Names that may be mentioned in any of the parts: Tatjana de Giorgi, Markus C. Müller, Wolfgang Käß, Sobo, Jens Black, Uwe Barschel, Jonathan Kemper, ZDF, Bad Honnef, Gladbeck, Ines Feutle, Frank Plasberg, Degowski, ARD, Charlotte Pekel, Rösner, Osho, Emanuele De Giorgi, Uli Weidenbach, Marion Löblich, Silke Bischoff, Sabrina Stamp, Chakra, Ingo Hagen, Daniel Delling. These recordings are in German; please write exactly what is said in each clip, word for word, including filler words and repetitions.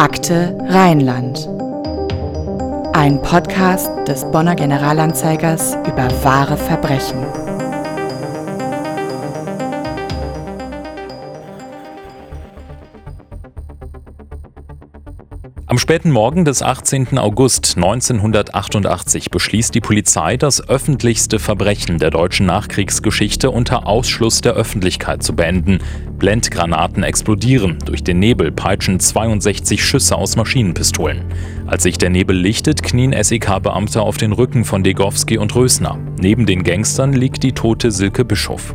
Akte Rheinland. Ein Podcast des Bonner Generalanzeigers über wahre Verbrechen. Am späten Morgen des achtzehnten August neunzehnhundertachtundachtzig beschließt die Polizei, das öffentlichste Verbrechen der deutschen Nachkriegsgeschichte unter Ausschluss der Öffentlichkeit zu beenden. Blendgranaten explodieren, durch den Nebel peitschen zweiundsechzig Schüsse aus Maschinenpistolen. Als sich der Nebel lichtet, knien S E K-Beamte auf den Rücken von Degowski und Rösner. Neben den Gangstern liegt die tote Silke Bischoff.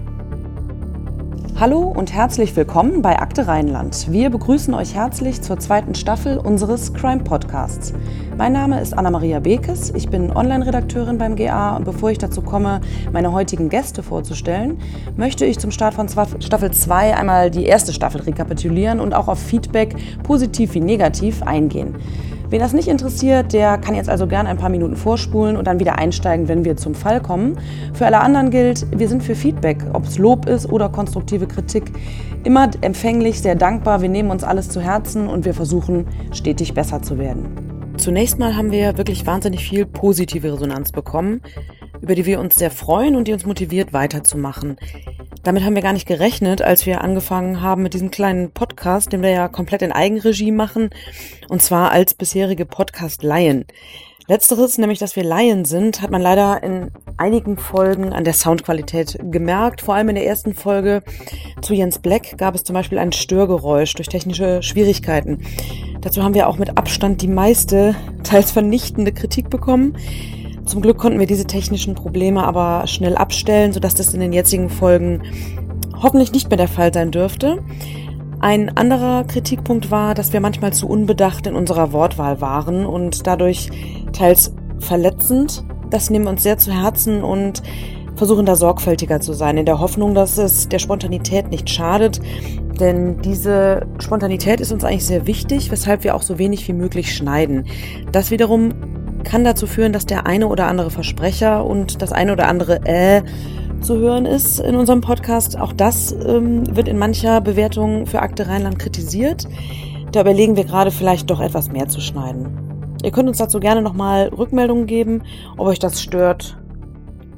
Hallo und herzlich willkommen bei Akte Rheinland. Wir begrüßen euch herzlich zur zweiten Staffel unseres Crime-Podcasts. Mein Name ist Anna-Maria Bekes, ich bin Online-Redakteurin beim G A und bevor ich dazu komme, meine heutigen Gäste vorzustellen, möchte ich zum Start von Staffel zwei einmal die erste Staffel rekapitulieren und auch auf Feedback, positiv wie negativ, eingehen. Wen das nicht interessiert, der kann jetzt also gern ein paar Minuten vorspulen und dann wieder einsteigen, wenn wir zum Fall kommen. Für alle anderen gilt, wir sind für Feedback, ob es Lob ist oder konstruktive Kritik. Immer empfänglich, sehr dankbar, wir nehmen uns alles zu Herzen und wir versuchen, stetig besser zu werden. Zunächst mal haben wir wirklich wahnsinnig viel positive Resonanz bekommen, über die wir uns sehr freuen und die uns motiviert, weiterzumachen. Damit haben wir gar nicht gerechnet, als wir angefangen haben mit diesem kleinen Podcast, den wir ja komplett in Eigenregie machen, und zwar als bisherige Podcast-Laien. Letzteres, nämlich dass wir Laien sind, hat man leider in einigen Folgen an der Soundqualität gemerkt. Vor allem in der ersten Folge zu Jens Black gab es zum Beispiel ein Störgeräusch durch technische Schwierigkeiten. Dazu haben wir auch mit Abstand die meiste, teils vernichtende Kritik bekommen. Zum Glück konnten wir diese technischen Probleme aber schnell abstellen, sodass das in den jetzigen Folgen hoffentlich nicht mehr der Fall sein dürfte. Ein anderer Kritikpunkt war, dass wir manchmal zu unbedacht in unserer Wortwahl waren und dadurch teils verletzend. Das nehmen wir uns sehr zu Herzen und versuchen da sorgfältiger zu sein, in der Hoffnung, dass es der Spontanität nicht schadet. Denn diese Spontanität ist uns eigentlich sehr wichtig, weshalb wir auch so wenig wie möglich schneiden. Das wiederum kann dazu führen, dass der eine oder andere Versprecher und das eine oder andere äh zu hören ist in unserem Podcast. Auch das ähm, wird in mancher Bewertung für Akte Rheinland kritisiert. Da überlegen wir gerade, vielleicht doch etwas mehr zu schneiden. Ihr könnt uns dazu gerne nochmal Rückmeldungen geben, ob euch das stört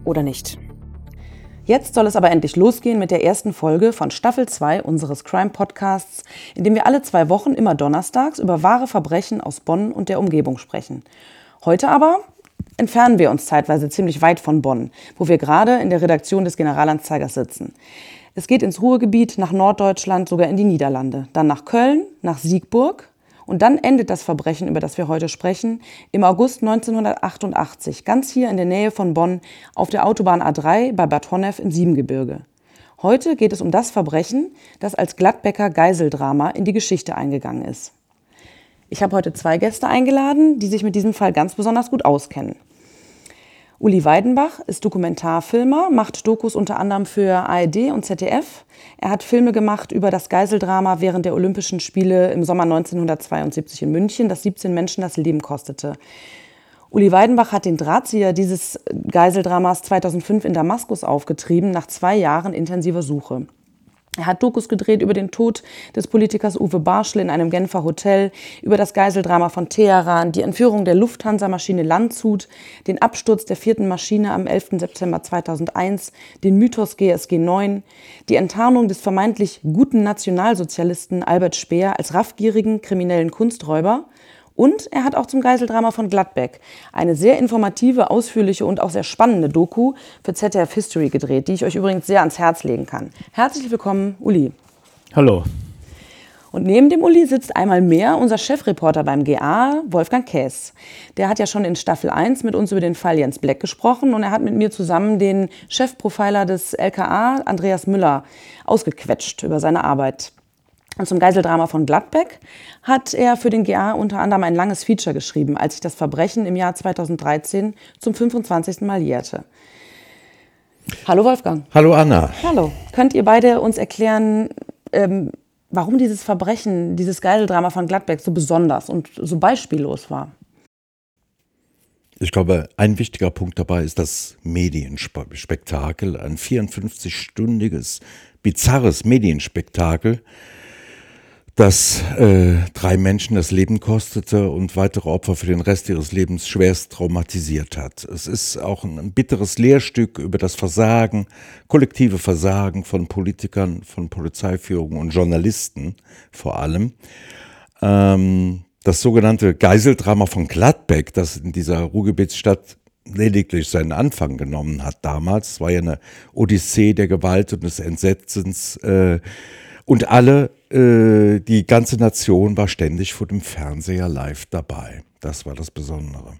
oder nicht. Jetzt soll es aber endlich losgehen mit der ersten Folge von Staffel zwei unseres Crime-Podcasts, in dem wir alle zwei Wochen immer donnerstags über wahre Verbrechen aus Bonn und der Umgebung sprechen. Heute aber entfernen wir uns zeitweise ziemlich weit von Bonn, wo wir gerade in der Redaktion des Generalanzeigers sitzen. Es geht ins Ruhrgebiet, nach Norddeutschland, sogar in die Niederlande, dann nach Köln, nach Siegburg und dann endet das Verbrechen, über das wir heute sprechen, im August neunzehnhundertachtundachtzig, ganz hier in der Nähe von Bonn, auf der Autobahn A drei bei Bad Honnef im Siebengebirge. Heute geht es um das Verbrechen, das als Gladbecker Geiseldrama in die Geschichte eingegangen ist. Ich habe heute zwei Gäste eingeladen, die sich mit diesem Fall ganz besonders gut auskennen. Uli Weidenbach ist Dokumentarfilmer, macht Dokus unter anderem für A R D und Z D F. Er hat Filme gemacht über das Geiseldrama während der Olympischen Spiele im Sommer neunzehnhundertzweiundsiebzig in München, das siebzehn Menschen das Leben kostete. Uli Weidenbach hat den Drahtzieher dieses Geiseldramas zweitausendfünf in Damaskus aufgetrieben, nach zwei Jahren intensiver Suche. Er hat Dokus gedreht über den Tod des Politikers Uwe Barschel in einem Genfer Hotel, über das Geiseldrama von Teheran, die Entführung der Lufthansa-Maschine Landshut, den Absturz der vierten Maschine am elften September zweitausendeins, den Mythos G S G neun, die Enttarnung des vermeintlich guten Nationalsozialisten Albert Speer als raffgierigen, kriminellen Kunsträuber. Und er hat auch zum Geiseldrama von Gladbeck eine sehr informative, ausführliche und auch sehr spannende Doku für Z D F History gedreht, die ich euch übrigens sehr ans Herz legen kann. Herzlich willkommen, Uli. Hallo. Und neben dem Uli sitzt einmal mehr unser Chefreporter beim G A, Wolfgang Käß. Der hat ja schon in Staffel eins mit uns über den Fall Jens Black gesprochen und er hat mit mir zusammen den Chefprofiler des L K A, Andreas Müller, ausgequetscht über seine Arbeit. Und zum Geiseldrama von Gladbeck hat er für den G A unter anderem ein langes Feature geschrieben, als sich das Verbrechen im Jahr zweitausenddreizehn zum fünfundzwanzigsten Mal jährte. Hallo Wolfgang. Hallo Anna. Hallo. Könnt ihr beide uns erklären, ähm, warum dieses Verbrechen, dieses Geiseldrama von Gladbeck so besonders und so beispiellos war? Ich glaube, ein wichtiger Punkt dabei ist das Medienspektakel, ein vierundfünfzigstündiges, bizarres Medienspektakel, das äh, drei Menschen das Leben kostete und weitere Opfer für den Rest ihres Lebens schwerst traumatisiert hat. Es ist auch ein, ein bitteres Lehrstück über das Versagen, kollektive Versagen von Politikern, von Polizeiführung und Journalisten vor allem. Ähm, das sogenannte Geiseldrama von Gladbeck, das in dieser Ruhrgebietsstadt lediglich seinen Anfang genommen hat damals, es war ja eine Odyssee der Gewalt und des Entsetzens, äh, und alle, äh, die ganze Nation war ständig vor dem Fernseher live dabei. Das war das Besondere.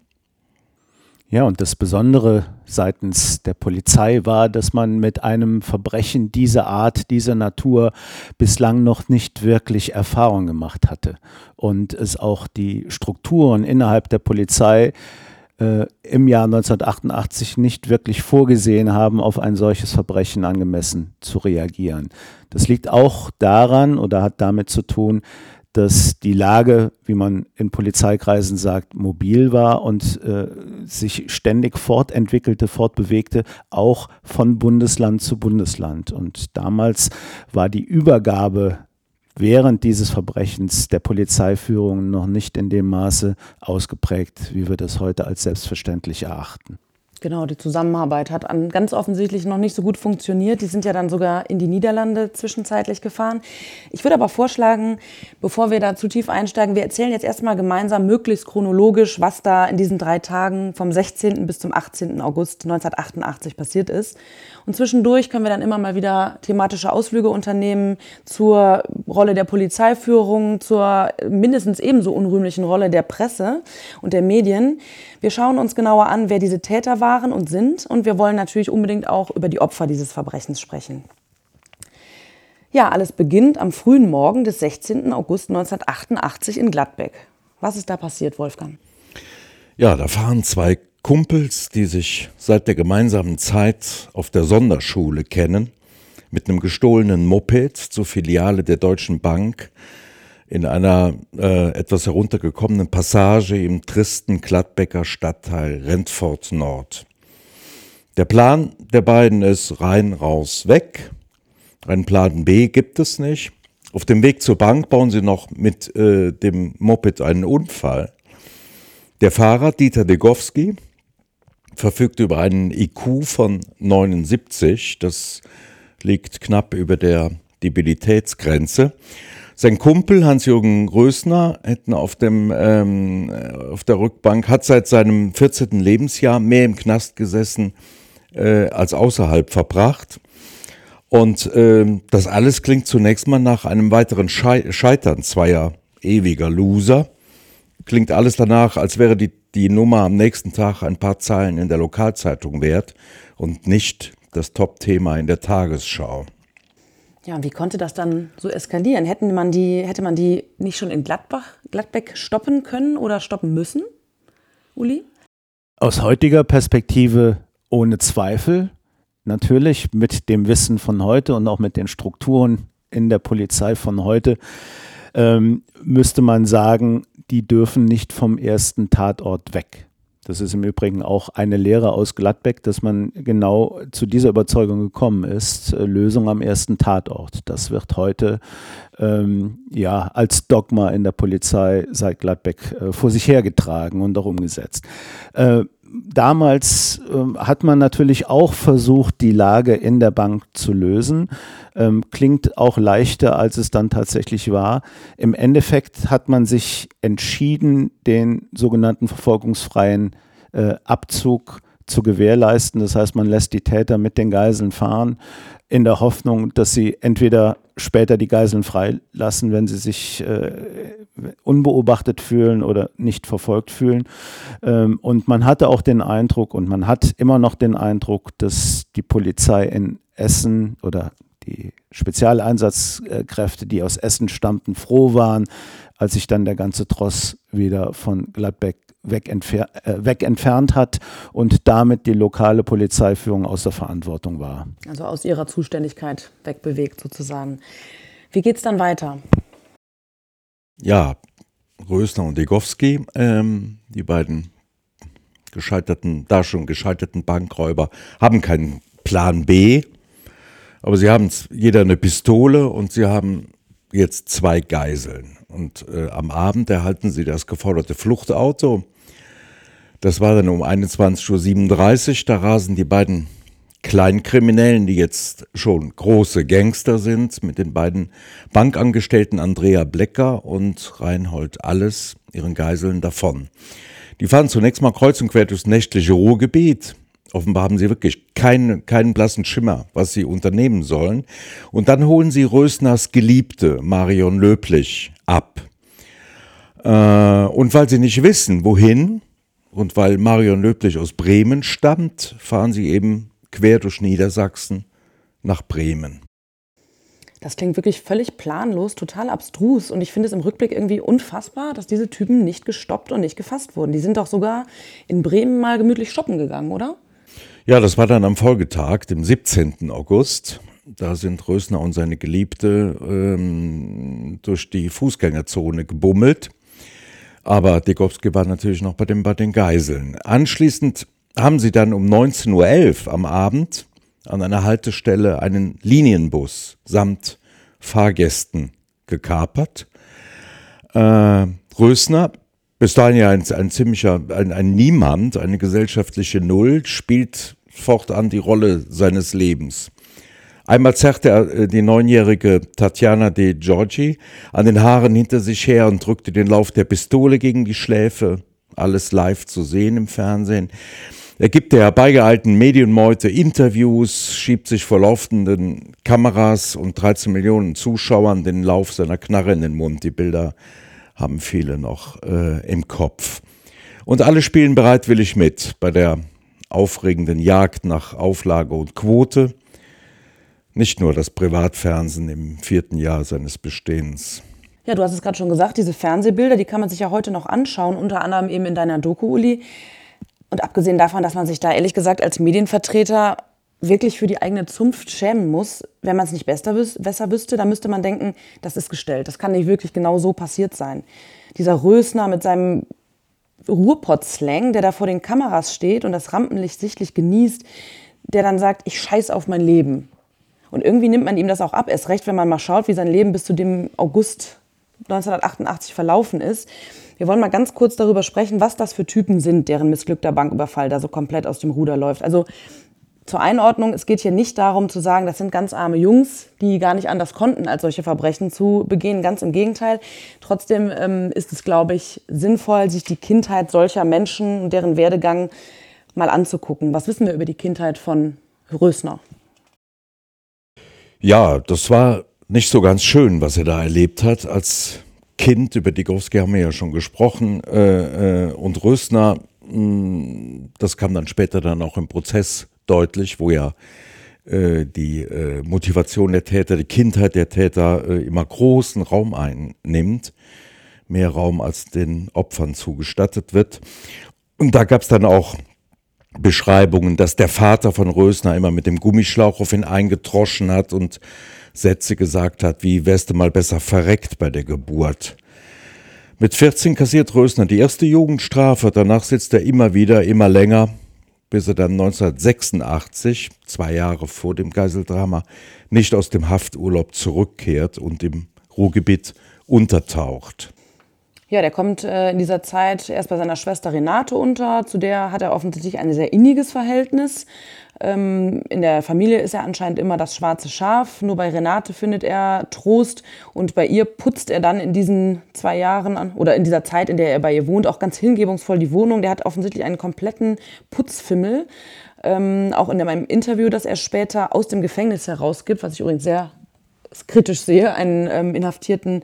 Ja, und das Besondere seitens der Polizei war, dass man mit einem Verbrechen dieser Art, dieser Natur bislang noch nicht wirklich Erfahrung gemacht hatte. Und es auch die Strukturen innerhalb der Polizei äh, im Jahr neunzehnhundertachtundachtzig nicht wirklich vorgesehen haben, auf ein solches Verbrechen angemessen zu reagieren. Das liegt auch daran oder hat damit zu tun, dass die Lage, wie man in Polizeikreisen sagt, mobil war und äh, sich ständig fortentwickelte, fortbewegte, auch von Bundesland zu Bundesland. Und damals war die Übergabe während dieses Verbrechens der Polizeiführung noch nicht in dem Maße ausgeprägt, wie wir das heute als selbstverständlich erachten. Genau, die Zusammenarbeit hat an, ganz offensichtlich noch nicht so gut funktioniert. Die sind ja dann sogar in die Niederlande zwischenzeitlich gefahren. Ich würde aber vorschlagen, bevor wir da zu tief einsteigen, wir erzählen jetzt erstmal gemeinsam möglichst chronologisch, was da in diesen drei Tagen vom sechzehnten bis zum achtzehnten August neunzehnhundertachtundachtzig passiert ist. Und zwischendurch können wir dann immer mal wieder thematische Ausflüge unternehmen zur Rolle der Polizeiführung, zur mindestens ebenso unrühmlichen Rolle der Presse und der Medien. Wir schauen uns genauer an, wer diese Täter waren und sind. Und wir wollen natürlich unbedingt auch über die Opfer dieses Verbrechens sprechen. Ja, alles beginnt am frühen Morgen des sechzehnten August neunzehnhundertachtundachtzig in Gladbeck. Was ist da passiert, Wolfgang? Ja, da fahren zwei Kumpels, die sich seit der gemeinsamen Zeit auf der Sonderschule kennen, mit einem gestohlenen Moped zur Filiale der Deutschen Bank in einer äh, etwas heruntergekommenen Passage im tristen Gladbecker Stadtteil Rentfort Nord. Der Plan der beiden ist rein, raus, weg. Einen Plan B gibt es nicht. Auf dem Weg zur Bank bauen sie noch mit äh, dem Moped einen Unfall. Der Fahrer Dieter Degowski verfügt über einen I Q von neunundsiebzig, das liegt knapp über der Debilitätsgrenze. Sein Kumpel Hans-Jürgen Rösner hätten auf, dem, ähm, auf der Rückbank, hat seit seinem vierzehnten Lebensjahr mehr im Knast gesessen äh, als außerhalb verbracht. Und äh, das alles klingt zunächst mal nach einem weiteren Schei- Scheitern zweier ewiger Loser. Klingt alles danach, als wäre die, die Nummer am nächsten Tag ein paar Zeilen in der Lokalzeitung wert und nicht das Top-Thema in der Tagesschau. Ja, und wie konnte das dann so eskalieren? Hätten man die, hätte man die nicht schon in Gladbach, Gladbeck stoppen können oder stoppen müssen, Uli? Aus heutiger Perspektive ohne Zweifel. Natürlich mit dem Wissen von heute und auch mit den Strukturen in der Polizei von heute ähm, müsste man sagen, die dürfen nicht vom ersten Tatort weg. Das ist im Übrigen auch eine Lehre aus Gladbeck, dass man genau zu dieser Überzeugung gekommen ist, Lösung am ersten Tatort. Das wird heute ähm, ja, als Dogma in der Polizei seit Gladbeck äh, vor sich hergetragen und auch umgesetzt. Äh, Damals äh, hat man natürlich auch versucht, die Lage in der Bank zu lösen. Ähm, klingt auch leichter, als es dann tatsächlich war. Im Endeffekt hat man sich entschieden, den sogenannten verfolgungsfreien äh, Abzug zu gewährleisten. Das heißt, man lässt die Täter mit den Geiseln fahren, in der Hoffnung, dass sie entweder später die Geiseln freilassen, wenn sie sich äh, unbeobachtet fühlen oder nicht verfolgt fühlen. Ähm, und man hatte auch den Eindruck und man hat immer noch den Eindruck, dass die Polizei in Essen oder die Spezialeinsatzkräfte, die aus Essen stammten, froh waren, als sich dann der ganze Tross wieder von Gladbeck weg, entfer- äh, weg entfernt hat und damit die lokale Polizeiführung aus der Verantwortung war. Also aus ihrer Zuständigkeit wegbewegt sozusagen. Wie geht's dann weiter? Ja, Rösner und Degowski, ähm, die beiden gescheiterten, da schon gescheiterten Bankräuber, haben keinen Plan B, aber sie haben jeder eine Pistole und sie haben jetzt zwei Geiseln. Und äh, am Abend erhalten sie das geforderte Fluchtauto. Das war dann um einundzwanzig Uhr siebenunddreißig. Da rasen die beiden Kleinkriminellen, die jetzt schon große Gangster sind, mit den beiden Bankangestellten Andrea Blecker und Reinhold Alles, ihren Geiseln, davon. Die fahren zunächst mal kreuz und quer durchs nächtliche Ruhrgebiet. Offenbar haben sie wirklich keinen, keinen blassen Schimmer, was sie unternehmen sollen. Und dann holen sie Rösners Geliebte, Marion Löblich, ab. Äh, und weil sie nicht wissen, wohin, und weil Marion Löblich aus Bremen stammt, fahren sie eben quer durch Niedersachsen nach Bremen. Das klingt wirklich völlig planlos, total abstrus. Und ich finde es im Rückblick irgendwie unfassbar, dass diese Typen nicht gestoppt und nicht gefasst wurden. Die sind doch sogar in Bremen mal gemütlich shoppen gegangen, oder? Ja, das war dann am Folgetag, dem siebzehnten August. Da sind Rösner und seine Geliebte ähm, durch die Fußgängerzone gebummelt. Aber Degowski war natürlich noch bei den, bei den Geiseln. Anschließend haben sie dann um neunzehn Uhr elf am Abend an einer Haltestelle einen Linienbus samt Fahrgästen gekapert. Äh, Rösner, bis dahin ja ein, ein ziemlicher, ein, ein Niemand, eine gesellschaftliche Null, spielt fortan die Rolle seines Lebens. Einmal zerrte er die neunjährige Tatjana de Giorgi an den Haaren hinter sich her und drückte den Lauf der Pistole gegen die Schläfe. Alles live zu sehen im Fernsehen. Er gibt der herbeigeeilten Medienmeute Interviews, schiebt sich vor laufenden Kameras und dreizehn Millionen Zuschauern den Lauf seiner Knarre in den Mund. Die Bilder haben viele noch äh, im Kopf. Und alle spielen bereitwillig mit bei der aufregenden Jagd nach Auflage und Quote. Nicht nur das Privatfernsehen im vierten Jahr seines Bestehens. Ja, du hast es gerade schon gesagt, diese Fernsehbilder, die kann man sich ja heute noch anschauen, unter anderem eben in deiner Doku, Uli. Und abgesehen davon, dass man sich da ehrlich gesagt als Medienvertreter wirklich für die eigene Zunft schämen muss, wenn man es nicht besser, besser wüsste, dann müsste man denken, das ist gestellt, das kann nicht wirklich genau so passiert sein. Dieser Rösner mit seinem Ruhrpott-Slang, der da vor den Kameras steht und das Rampenlicht sichtlich genießt, der dann sagt, ich scheiß auf mein Leben. Und irgendwie nimmt man ihm das auch ab, erst recht, wenn man mal schaut, wie sein Leben bis zu dem August neunzehnhundertachtundachtzig verlaufen ist. Wir wollen mal ganz kurz darüber sprechen, was das für Typen sind, deren missglückter Banküberfall da so komplett aus dem Ruder läuft. Also zur Einordnung, es geht hier nicht darum zu sagen, das sind ganz arme Jungs, die gar nicht anders konnten, als solche Verbrechen zu begehen. Ganz im Gegenteil. Trotzdem ähm, ist es, glaube ich, sinnvoll, sich die Kindheit solcher Menschen und deren Werdegang mal anzugucken. Was wissen wir über die Kindheit von Rösner? Ja, das war nicht so ganz schön, was er da erlebt hat. Als Kind, über Degowski haben wir ja schon gesprochen, äh, äh, und Rösner, mh, das kam dann später dann auch im Prozess deutlich, wo ja äh, die äh, Motivation der Täter, die Kindheit der Täter äh, immer großen Raum einnimmt, mehr Raum als den Opfern zugestattet wird. Und da gab es dann auch Beschreibungen, dass der Vater von Rösner immer mit dem Gummischlauch auf ihn eingetroschen hat und Sätze gesagt hat, wie wärst du mal besser verreckt bei der Geburt. Mit vierzehn kassiert Rösner die erste Jugendstrafe, danach sitzt er immer wieder, immer länger, bis er dann neunzehnhundertsechsundachtzig, zwei Jahre vor dem Geiseldrama, nicht aus dem Hafturlaub zurückkehrt und im Ruhrgebiet untertaucht. Ja, der kommt äh, in dieser Zeit erst bei seiner Schwester Renate unter. Zu der hat er offensichtlich ein sehr inniges Verhältnis. Ähm, in der Familie ist er anscheinend immer das schwarze Schaf. Nur bei Renate findet er Trost. Und bei ihr putzt er dann in diesen zwei Jahren oder in dieser Zeit, in der er bei ihr wohnt, auch ganz hingebungsvoll die Wohnung. Der hat offensichtlich einen kompletten Putzfimmel. Ähm, auch in einem Interview, das er später aus dem Gefängnis herausgibt, was ich übrigens sehr kritisch sehe, einen ähm, Inhaftierten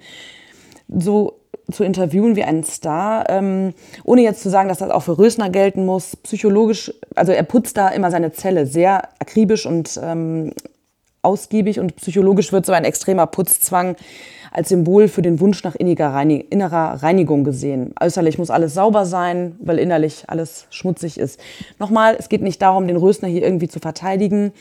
so zu interviewen wie einen Star, ähm, ohne jetzt zu sagen, dass das auch für Rösner gelten muss, psychologisch, also er putzt da immer seine Zelle, sehr akribisch und ähm, ausgiebig, und psychologisch wird so ein extremer Putzzwang als Symbol für den Wunsch nach inniger Reinig- innerer Reinigung gesehen. Äußerlich muss alles sauber sein, weil innerlich alles schmutzig ist. Nochmal, es geht nicht darum, den Rösner hier irgendwie zu verteidigen,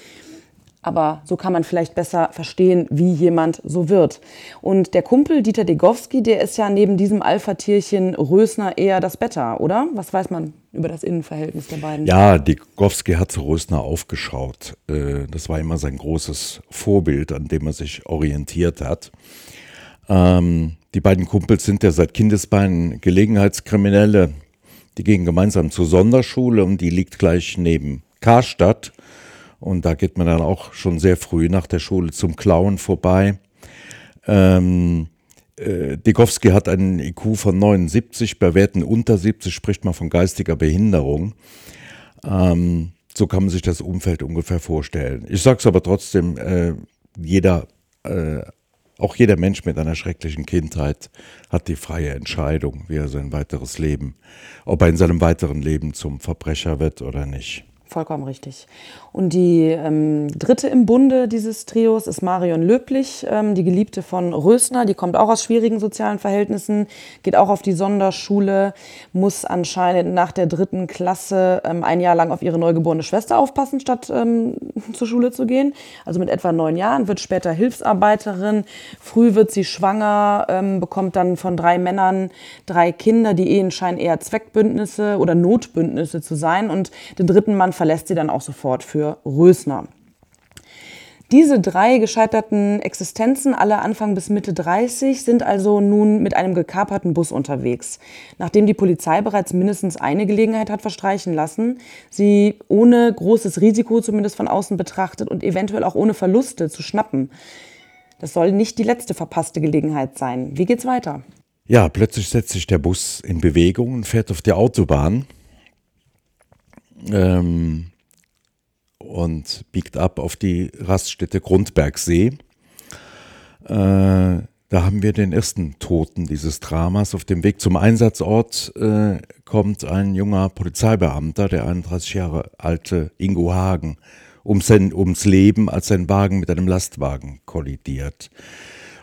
aber so kann man vielleicht besser verstehen, wie jemand so wird. Und der Kumpel Dieter Degowski, der ist ja neben diesem Alpha-Tierchen Rösner eher das Beta, oder? Was weiß man über das Innenverhältnis der beiden? Ja, Degowski hat zu Rösner aufgeschaut. Das war immer sein großes Vorbild, an dem er sich orientiert hat. Ähm, die beiden Kumpels sind ja seit Kindesbeinen Gelegenheitskriminelle. Die gehen gemeinsam zur Sonderschule und die liegt gleich neben Karstadt. Und da geht man dann auch schon sehr früh nach der Schule zum Klauen vorbei. Ähm, äh, Degowski hat einen I Q von neunundsiebzig, bei Werten unter siebzig spricht man von geistiger Behinderung. Ähm, so kann man sich das Umfeld ungefähr vorstellen. Ich sage es aber trotzdem, äh, jeder, äh, auch jeder Mensch mit einer schrecklichen Kindheit hat die freie Entscheidung, wie er sein weiteres Leben, ob er in seinem weiteren Leben zum Verbrecher wird oder nicht. Vollkommen richtig. Und die ähm, dritte im Bunde dieses Trios ist Marion Löblich, ähm, die Geliebte von Rösner. Die kommt auch aus schwierigen sozialen Verhältnissen, geht auch auf die Sonderschule, muss anscheinend nach der dritten Klasse ähm, ein Jahr lang auf ihre neugeborene Schwester aufpassen, statt ähm, zur Schule zu gehen. Also mit etwa neun Jahren, wird später Hilfsarbeiterin. Früh wird sie schwanger, ähm, bekommt dann von drei Männern drei Kinder. Die Ehen scheinen eher Zweckbündnisse oder Notbündnisse zu sein. Und den dritten Mann verlässt sie dann auch sofort für Rösner. Diese drei gescheiterten Existenzen, alle Anfang bis Mitte dreißig, sind also nun mit einem gekaperten Bus unterwegs, nachdem die Polizei bereits mindestens eine Gelegenheit hat verstreichen lassen, sie ohne großes Risiko, zumindest von außen betrachtet, und eventuell auch ohne Verluste zu schnappen. Das soll nicht die letzte verpasste Gelegenheit sein. Wie geht's weiter? Ja, plötzlich setzt sich der Bus in Bewegung und fährt auf die Autobahn. Ähm, und biegt ab auf die Raststätte Grundbergsee. Äh, da haben wir den ersten Toten dieses Dramas. Auf dem Weg zum Einsatzort äh, kommt ein junger Polizeibeamter, der einunddreißig Jahre alte Ingo Hagen, um sein, ums Leben, als sein Wagen mit einem Lastwagen kollidiert.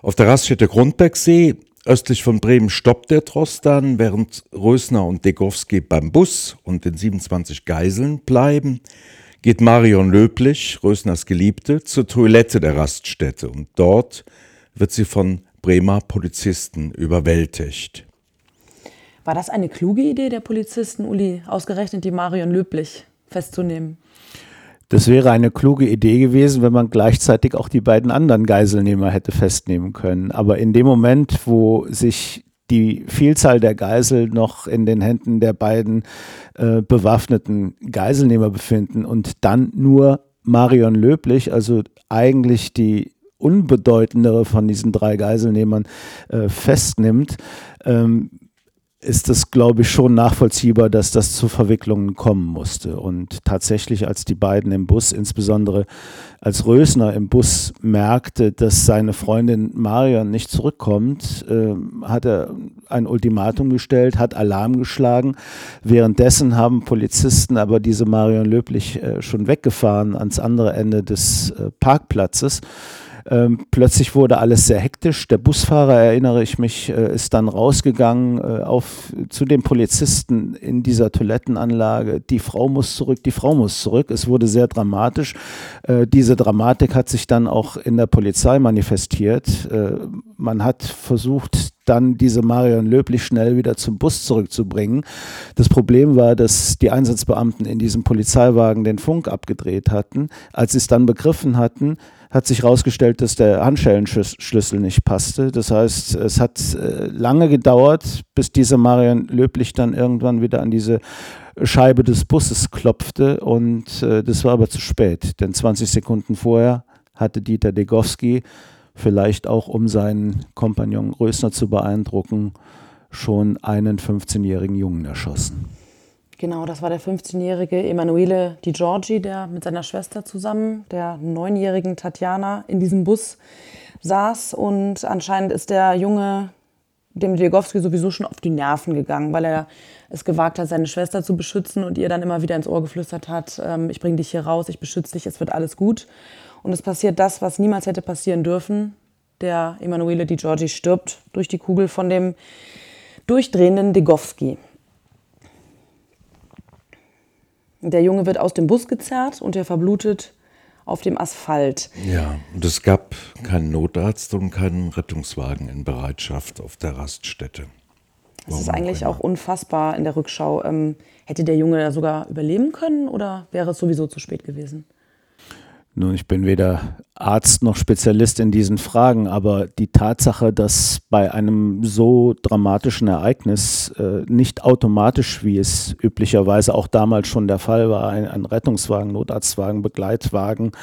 Auf der Raststätte Grundbergsee, östlich von Bremen, stoppt der Tross dann, während Rösner und Degowski beim Bus und den siebenundzwanzig Geiseln bleiben, geht Marion Löblich, Rösners Geliebte, zur Toilette der Raststätte und dort wird sie von Bremer Polizisten überwältigt. War das eine kluge Idee der Polizisten, Uli, ausgerechnet die Marion Löblich festzunehmen? Das wäre eine kluge Idee gewesen, wenn man gleichzeitig auch die beiden anderen Geiselnehmer hätte festnehmen können. Aber in dem Moment, wo sich die Vielzahl der Geisel noch in den Händen der beiden äh, bewaffneten Geiselnehmer befinden und dann nur Marion Löblich, also eigentlich die unbedeutendere von diesen drei Geiselnehmern, äh, festnimmt, ähm, ist es, glaube ich, schon nachvollziehbar, dass das zu Verwicklungen kommen musste. Und tatsächlich, als die beiden im Bus, insbesondere als Rösner im Bus merkte, dass seine Freundin Marion nicht zurückkommt, äh, hat er ein Ultimatum gestellt, hat Alarm geschlagen. Währenddessen haben Polizisten aber diese Marion Löblich äh, schon weggefahren ans andere Ende des äh, Parkplatzes. Ähm, plötzlich wurde alles sehr hektisch. Der Busfahrer, erinnere ich mich, äh, ist dann rausgegangen äh, auf, zu den Polizisten in dieser Toilettenanlage. Die Frau muss zurück, die Frau muss zurück. Es wurde sehr dramatisch. Äh, diese Dramatik hat sich dann auch in der Polizei manifestiert. Äh, man hat versucht, dann diese Marion Löblich schnell wieder zum Bus zurückzubringen. Das Problem war, dass die Einsatzbeamten in diesem Polizeiwagen den Funk abgedreht hatten. Als sie es dann begriffen hatten, hat sich herausgestellt, dass der Handschellenschlüssel nicht passte. Das heißt, es hat lange gedauert, bis diese Marion Löblich dann irgendwann wieder an diese Scheibe des Busses klopfte. Und das war aber zu spät, denn zwanzig Sekunden vorher hatte Dieter Degowski, vielleicht auch um seinen Kompagnon Rösner zu beeindrucken, schon einen fünfzehnjährigen Jungen erschossen. Genau, das war der fünfzehnjährige Emanuele De Giorgi, der mit seiner Schwester zusammen, der neunjährigen Tatjana, in diesem Bus saß. Und anscheinend ist der Junge dem Degowski sowieso schon auf die Nerven gegangen, weil er es gewagt hat, seine Schwester zu beschützen und ihr dann immer wieder ins Ohr geflüstert hat, ich bringe dich hier raus, ich beschütze dich, es wird alles gut. Und es passiert das, was niemals hätte passieren dürfen. Der Emanuele De Giorgi stirbt durch die Kugel von dem durchdrehenden Degowski. Der Junge wird aus dem Bus gezerrt und er verblutet auf dem Asphalt. Ja, und es gab keinen Notarzt und keinen Rettungswagen in Bereitschaft auf der Raststätte. Das ist eigentlich auch unfassbar in der Rückschau. Ähm, hätte der Junge da sogar überleben können oder wäre es sowieso zu spät gewesen? Nun, ich bin weder Arzt noch Spezialist in diesen Fragen, aber die Tatsache, dass bei einem so dramatischen Ereignis äh, nicht automatisch, wie es üblicherweise auch damals schon der Fall war, ein, ein Rettungswagen, Notarztwagen, Begleitwagen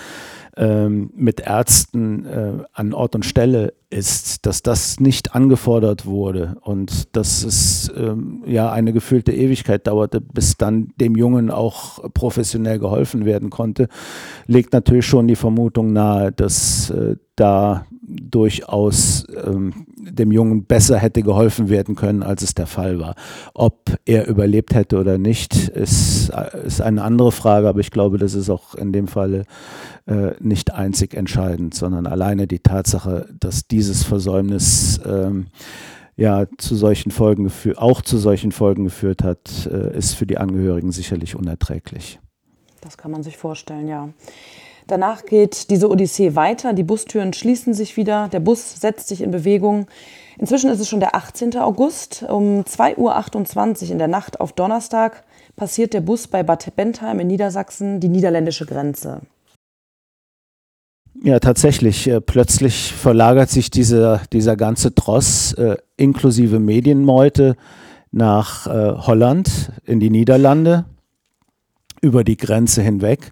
äh, mit Ärzten äh, an Ort und Stelle ist, dass das nicht angefordert wurde und dass es ähm, ja eine gefühlte Ewigkeit dauerte, bis dann dem Jungen auch professionell geholfen werden konnte, legt natürlich schon die Vermutung nahe, dass äh, da durchaus ähm, dem Jungen besser hätte geholfen werden können, als es der Fall war. Ob er überlebt hätte oder nicht, ist, ist eine andere Frage, aber ich glaube, das ist auch in dem Falle äh, nicht einzig entscheidend, sondern alleine die Tatsache, dass dieses Versäumnis ähm, ja zu solchen Folgen geführt, auch zu solchen Folgen geführt hat, äh, ist für die Angehörigen sicherlich unerträglich. Das kann man sich vorstellen, ja. Danach geht diese Odyssee weiter, die Bustüren schließen sich wieder, der Bus setzt sich in Bewegung. Inzwischen ist es schon der achtzehnten August, um zwei Uhr achtundzwanzig in der Nacht auf Donnerstag passiert der Bus bei Bad Bentheim in Niedersachsen die niederländische Grenze. Ja, tatsächlich. Äh, plötzlich verlagert sich dieser, dieser ganze Tross äh, inklusive Medienmeute nach äh, Holland, in die Niederlande, über die Grenze hinweg.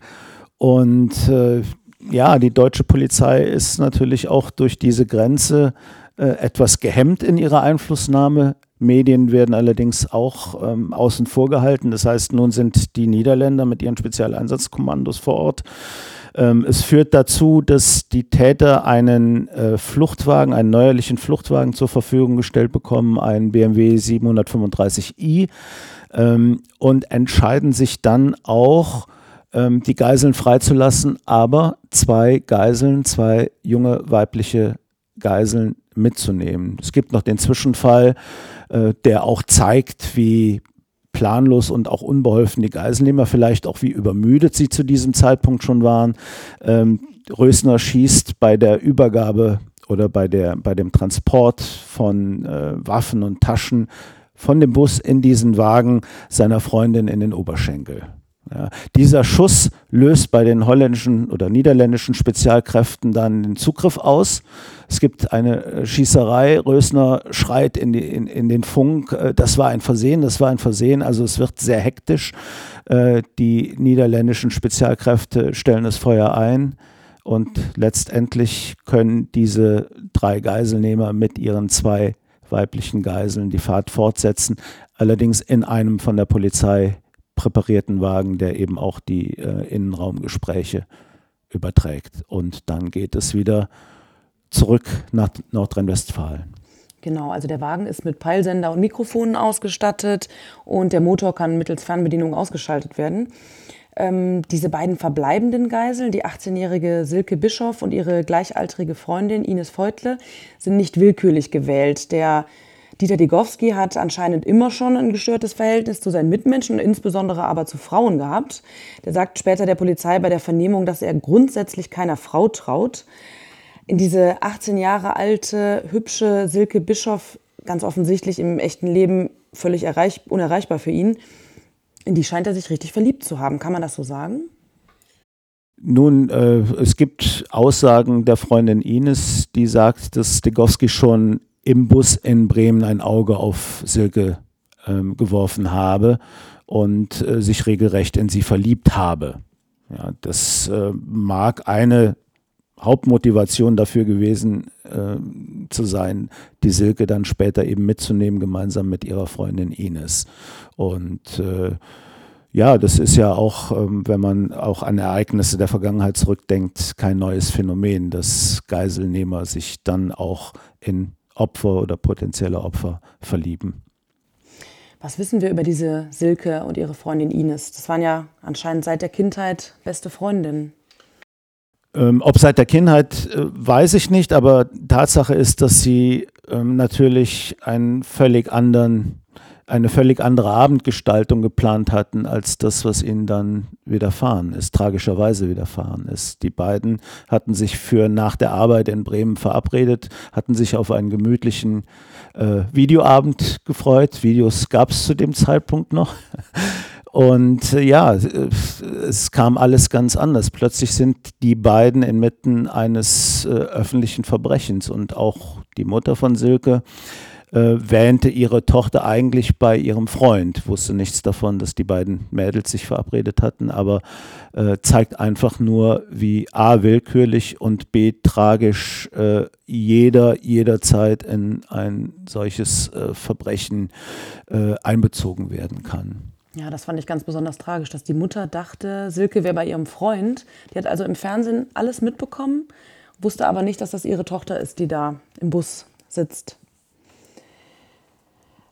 Und äh, ja, die deutsche Polizei ist natürlich auch durch diese Grenze äh, etwas gehemmt in ihrer Einflussnahme. Medien werden allerdings auch ähm, außen vor gehalten. Das heißt, nun sind die Niederländer mit ihren Spezialeinsatzkommandos vor Ort. Ähm, es führt dazu, dass die Täter einen äh, Fluchtwagen, einen neuerlichen Fluchtwagen zur Verfügung gestellt bekommen, einen B M W siebenhundertfünfunddreißig i, ähm, und entscheiden sich dann auch, die Geiseln freizulassen, aber zwei Geiseln, zwei junge weibliche Geiseln mitzunehmen. Es gibt noch den Zwischenfall, äh, der auch zeigt, wie planlos und auch unbeholfen die Geiselnehmer, vielleicht auch wie übermüdet sie zu diesem Zeitpunkt schon waren. Ähm, Rösner schießt bei der Übergabe oder bei, der, bei dem Transport von äh, Waffen und Taschen von dem Bus in diesen Wagen seiner Freundin in den Oberschenkel. Ja, dieser Schuss löst bei den holländischen oder niederländischen Spezialkräften dann den Zugriff aus. Es gibt eine Schießerei, Rösner schreit in, die, in, in den Funk, das war ein Versehen, das war ein Versehen, also es wird sehr hektisch. Die niederländischen Spezialkräfte stellen das Feuer ein und letztendlich können diese drei Geiselnehmer mit ihren zwei weiblichen Geiseln die Fahrt fortsetzen, allerdings in einem von der Polizei präparierten Wagen, der eben auch die äh, Innenraumgespräche überträgt. Und dann geht es wieder zurück nach Nordrhein-Westfalen. Genau, also der Wagen ist mit Peilsender und Mikrofonen ausgestattet und der Motor kann mittels Fernbedienung ausgeschaltet werden. Ähm, diese beiden verbleibenden Geiseln, die achtzehnjährige Silke Bischoff und ihre gleichaltrige Freundin Ines Feutle, sind nicht willkürlich gewählt. Der Dieter Degowski hat anscheinend immer schon ein gestörtes Verhältnis zu seinen Mitmenschen, insbesondere aber zu Frauen gehabt. Der sagt später der Polizei bei der Vernehmung, dass er grundsätzlich keiner Frau traut. In diese achtzehn Jahre alte, hübsche Silke Bischoff, ganz offensichtlich im echten Leben völlig erreich- unerreichbar für ihn, in die scheint er sich richtig verliebt zu haben. Kann man das so sagen? Nun, äh, es gibt Aussagen der Freundin Ines, die sagt, dass Degowski schon im Bus in Bremen ein Auge auf Silke ähm, geworfen habe und äh, sich regelrecht in sie verliebt habe. Ja, das äh, mag eine Hauptmotivation dafür gewesen äh, zu sein, die Silke dann später eben mitzunehmen, gemeinsam mit ihrer Freundin Ines. Und äh, ja, das ist ja auch, ähm, wenn man auch an Ereignisse der Vergangenheit zurückdenkt, kein neues Phänomen, dass Geiselnehmer sich dann auch in Opfer oder potenzielle Opfer verlieben. Was wissen wir über diese Silke und ihre Freundin Ines? Das waren ja anscheinend seit der Kindheit beste Freundinnen. Ähm, ob seit der Kindheit, äh, weiß ich nicht, aber Tatsache ist, dass sie ähm, natürlich einen völlig anderen, eine völlig andere Abendgestaltung geplant hatten, als das, was ihnen dann widerfahren ist, tragischerweise widerfahren ist. Die beiden hatten sich für nach der Arbeit in Bremen verabredet, hatten sich auf einen gemütlichen äh, Videoabend gefreut. Videos gab es zu dem Zeitpunkt noch. Und äh, ja, es kam alles ganz anders. Plötzlich sind die beiden inmitten eines äh, öffentlichen Verbrechens und auch die Mutter von Silke, äh, wähnte ihre Tochter eigentlich bei ihrem Freund, wusste nichts davon, dass die beiden Mädels sich verabredet hatten, aber äh, zeigt einfach nur, wie A, willkürlich und B, tragisch äh, jeder jederzeit in ein solches äh, Verbrechen äh, einbezogen werden kann. Ja, das fand ich ganz besonders tragisch, dass die Mutter dachte, Silke wäre bei ihrem Freund. Die hat also im Fernsehen alles mitbekommen, wusste aber nicht, dass das ihre Tochter ist, die da im Bus sitzt.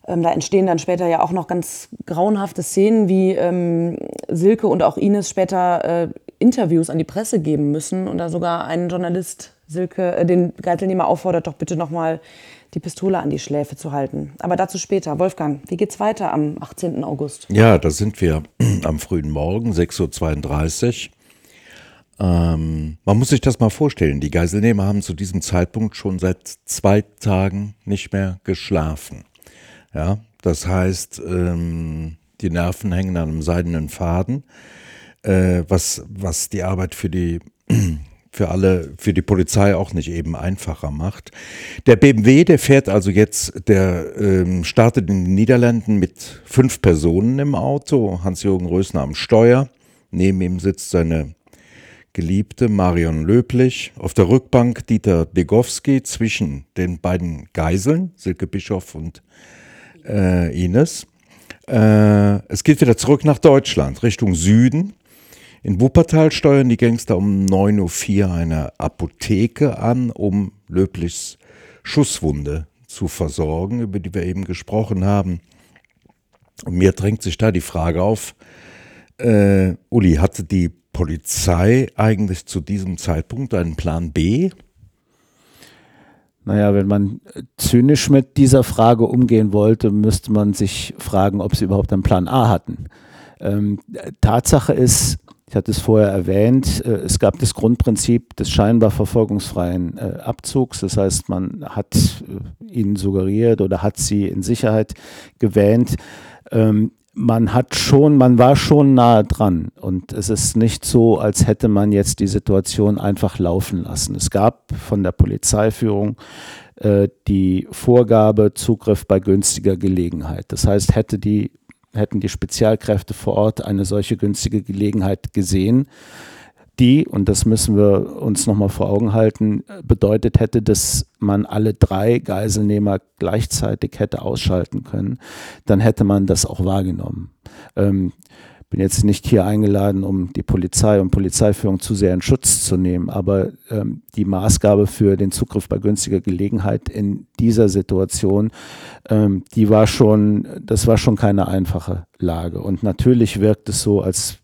Ähm, da entstehen dann später ja auch noch ganz grauenhafte Szenen, wie ähm, Silke und auch Ines später äh, Interviews an die Presse geben müssen und da sogar ein Journalist Silke, äh, den Geiselnehmer auffordert, doch bitte nochmal die Pistole an die Schläfe zu halten. Aber dazu später. Wolfgang, wie geht's weiter am achtzehnten August? Ja, da sind wir am frühen Morgen, sechs Uhr zweiunddreißig. Ähm, man muss sich das mal vorstellen. Die Geiselnehmer haben zu diesem Zeitpunkt schon seit zwei Tagen nicht mehr geschlafen. Ja, das heißt, ähm, die Nerven hängen an einem seidenen Faden, äh, was, was die Arbeit für die für alle, für die Polizei auch nicht eben einfacher macht. Der B M W, der fährt also jetzt, der ähm, startet in den Niederlanden mit fünf Personen im Auto. Hans-Jürgen Rösner am Steuer, neben ihm sitzt seine Geliebte Marion Löblich, auf der Rückbank Dieter Degowski, zwischen den beiden Geiseln, Silke Bischoff und äh, Ines. Äh, es geht wieder zurück nach Deutschland, Richtung Süden. In Wuppertal steuern die Gangster um neun Uhr vier eine Apotheke an, um Löblichs Schusswunde zu versorgen, über die wir eben gesprochen haben. Und mir drängt sich da die Frage auf, äh, Uli, hatte die Polizei eigentlich zu diesem Zeitpunkt einen Plan B? Naja, wenn man zynisch mit dieser Frage umgehen wollte, müsste man sich fragen, ob sie überhaupt einen Plan A hatten. Ähm, Tatsache ist, ich hatte es vorher erwähnt, es gab das Grundprinzip des scheinbar verfolgungsfreien Abzugs. Das heißt, man hat ihnen suggeriert oder hat sie in Sicherheit gewähnt. Man hat schon, man war schon nahe dran. Und es ist nicht so, als hätte man jetzt die Situation einfach laufen lassen. Es gab von der Polizeiführung die Vorgabe Zugriff bei günstiger Gelegenheit. Das heißt, hätte die hätten die Spezialkräfte vor Ort eine solche günstige Gelegenheit gesehen, die, und das müssen wir uns nochmal vor Augen halten, bedeutet hätte, dass man alle drei Geiselnehmer gleichzeitig hätte ausschalten können, dann hätte man das auch wahrgenommen. Ähm, bin jetzt nicht hier eingeladen, um die Polizei und Polizeiführung zu sehr in Schutz zu nehmen, aber ähm, die Maßgabe für den Zugriff bei günstiger Gelegenheit in dieser Situation, ähm, die war schon, das war schon keine einfache Lage. Und natürlich wirkt es so, als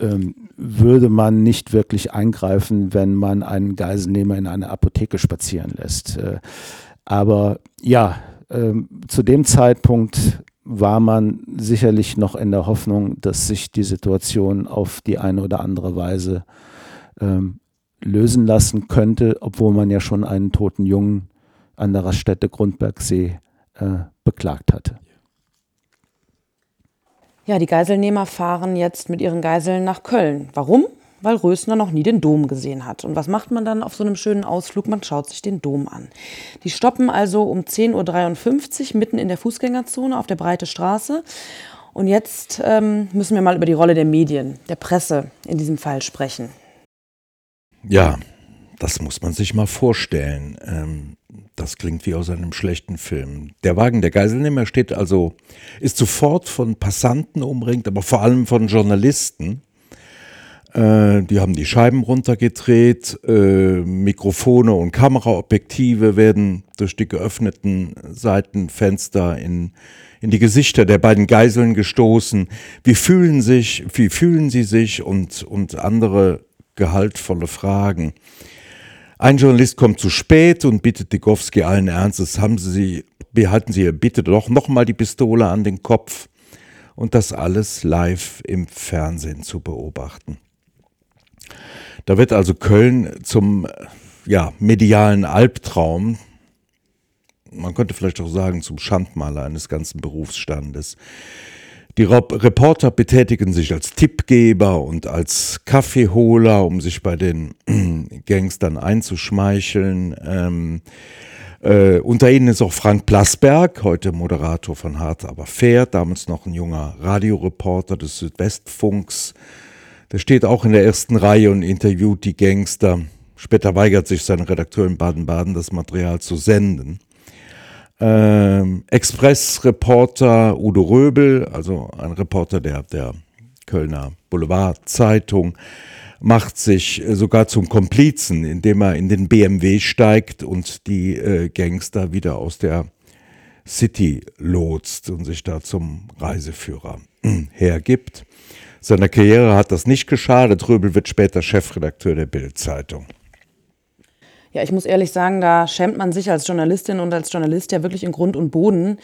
ähm, würde man nicht wirklich eingreifen, wenn man einen Geiselnehmer in eine Apotheke spazieren lässt. Äh, aber ja, äh, zu dem Zeitpunkt war man sicherlich noch in der Hoffnung, dass sich die Situation auf die eine oder andere Weise ähm, lösen lassen könnte, obwohl man ja schon einen toten Jungen an der Raststätte Grundbergsee äh, beklagt hatte. Ja, die Geiselnehmer fahren jetzt mit ihren Geiseln nach Köln. Warum? Weil Rösner noch nie den Dom gesehen hat. Und was macht man dann auf so einem schönen Ausflug? Man schaut sich den Dom an. Die stoppen also um zehn Uhr dreiundfünfzig mitten in der Fußgängerzone auf der Breite Straße. Und jetzt ähm, müssen wir mal über die Rolle der Medien, der Presse in diesem Fall sprechen. Ja, das muss man sich mal vorstellen. Ähm, das klingt wie aus einem schlechten Film. Der Wagen der Geiselnehmer steht also, ist sofort von Passanten umringt, aber vor allem von Journalisten. Die haben die Scheiben runtergedreht, äh, Mikrofone und Kameraobjektive werden durch die geöffneten Seitenfenster in, in die Gesichter der beiden Geiseln gestoßen. Wie fühlen sich, wie fühlen sie sich und, und andere gehaltvolle Fragen. Ein Journalist kommt zu spät und bittet Degowski allen Ernstes, haben Sie, behalten Sie bitte doch nochmal die Pistole an den Kopf, und das alles live im Fernsehen zu beobachten. Da wird also Köln zum ja, medialen Albtraum, man könnte vielleicht auch sagen zum Schandmaler eines ganzen Berufsstandes. Die Reporter betätigen sich als Tippgeber und als Kaffeeholer, um sich bei den Gangstern einzuschmeicheln. Ähm, Äh, unter ihnen ist auch Frank Plasberg, heute Moderator von Hart aber fair, damals noch ein junger Radioreporter des Südwestfunks. Der steht auch in der ersten Reihe und interviewt die Gangster. Später weigert sich sein Redakteur in Baden-Baden, das Material zu senden. Ähm, Express-Reporter Udo Röbel, also ein Reporter der, der Kölner Boulevard-Zeitung, macht sich sogar zum Komplizen, indem er in den B M W steigt und die äh, Gangster wieder aus der City lotst und sich da zum Reiseführer hergibt. Seiner Karriere hat das nicht geschadet. Röbel wird später Chefredakteur der Bild-Zeitung. Ja, ich muss ehrlich sagen, da schämt man sich als Journalistin und als Journalist ja wirklich in Grund und Boden.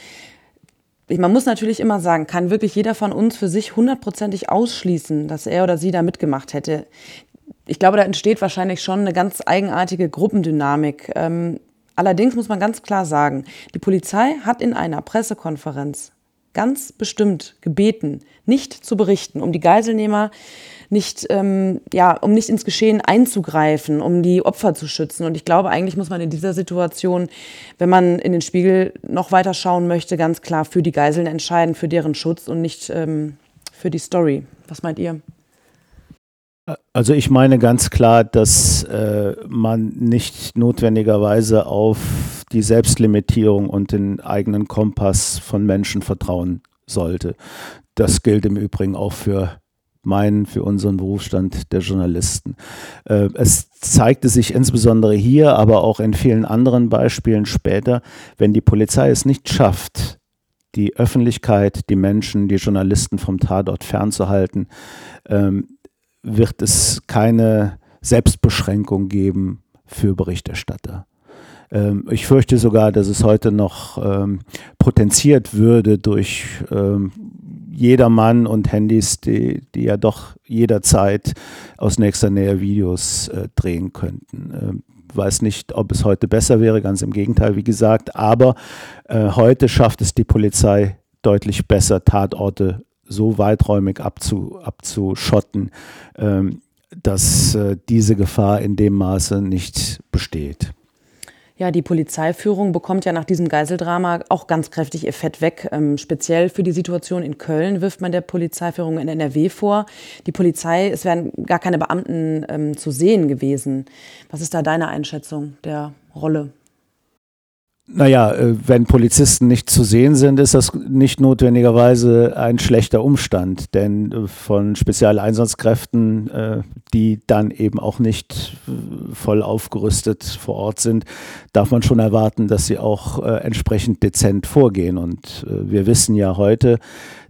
Man muss natürlich immer sagen, kann wirklich jeder von uns für sich hundertprozentig ausschließen, dass er oder sie da mitgemacht hätte. Ich glaube, da entsteht wahrscheinlich schon eine ganz eigenartige Gruppendynamik. Ähm, allerdings muss man ganz klar sagen, die Polizei hat in einer Pressekonferenz ganz bestimmt gebeten, nicht zu berichten, um die Geiselnehmer nicht, ähm, ja, um nicht ins Geschehen einzugreifen, um die Opfer zu schützen. Und ich glaube, eigentlich muss man in dieser Situation, wenn man in den Spiegel noch weiter schauen möchte, ganz klar für die Geiseln entscheiden, für deren Schutz und nicht ähm, für die Story. Was meint ihr? Also ich meine ganz klar, dass äh, man nicht notwendigerweise auf die Selbstlimitierung und den eigenen Kompass von Menschen vertrauen sollte. Das gilt im Übrigen auch für meinen, für unseren Berufsstand der Journalisten. Äh, es zeigte sich insbesondere hier, aber auch in vielen anderen Beispielen später, wenn die Polizei es nicht schafft, die Öffentlichkeit, die Menschen, die Journalisten vom Tatort fernzuhalten, ähm, wird es keine Selbstbeschränkung geben für Berichterstatter. Ähm, ich fürchte sogar, dass es heute noch ähm, potenziert würde durch ähm, jedermann und Handys, die, die ja doch jederzeit aus nächster Nähe Videos äh, drehen könnten. Ähm, weiß nicht, ob es heute besser wäre, ganz im Gegenteil, wie gesagt. Aber äh, heute schafft es die Polizei deutlich besser, Tatorte so weiträumig abzu, abzuschotten, ähm, dass äh, diese Gefahr in dem Maße nicht besteht. Ja, die Polizeiführung bekommt ja nach diesem Geiseldrama auch ganz kräftig ihr Fett weg. Ähm, speziell für die Situation in Köln wirft man der Polizeiführung in N R W vor. Die Polizei, es wären gar keine Beamten ähm, zu sehen gewesen. Was ist da deine Einschätzung der Rolle? Naja, wenn Polizisten nicht zu sehen sind, ist das nicht notwendigerweise ein schlechter Umstand, denn von Spezialeinsatzkräften, die dann eben auch nicht voll aufgerüstet vor Ort sind, darf man schon erwarten, dass sie auch entsprechend dezent vorgehen. Und wir wissen ja heute,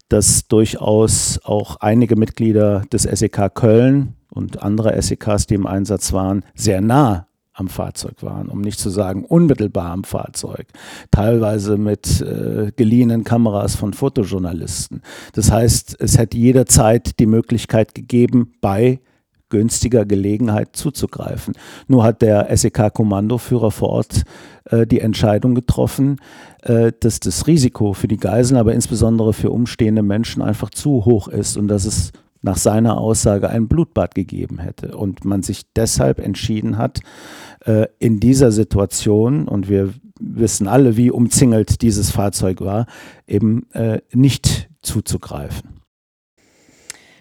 dass durchaus auch einige Mitglieder des S E K Köln und anderer S E Ks, die im Einsatz waren, sehr nah am Fahrzeug waren, um nicht zu sagen unmittelbar am Fahrzeug, teilweise mit äh, geliehenen Kameras von Fotojournalisten. Das heißt, es hätte jederzeit die Möglichkeit gegeben, bei günstiger Gelegenheit zuzugreifen. Nur hat der S E K-Kommandoführer vor Ort äh, die Entscheidung getroffen, äh, dass das Risiko für die Geiseln, aber insbesondere für umstehende Menschen einfach zu hoch ist und dass es nach seiner Aussage ein Blutbad gegeben hätte und man sich deshalb entschieden hat, äh, in dieser Situation, und wir wissen alle, wie umzingelt dieses Fahrzeug war, eben äh, nicht zuzugreifen.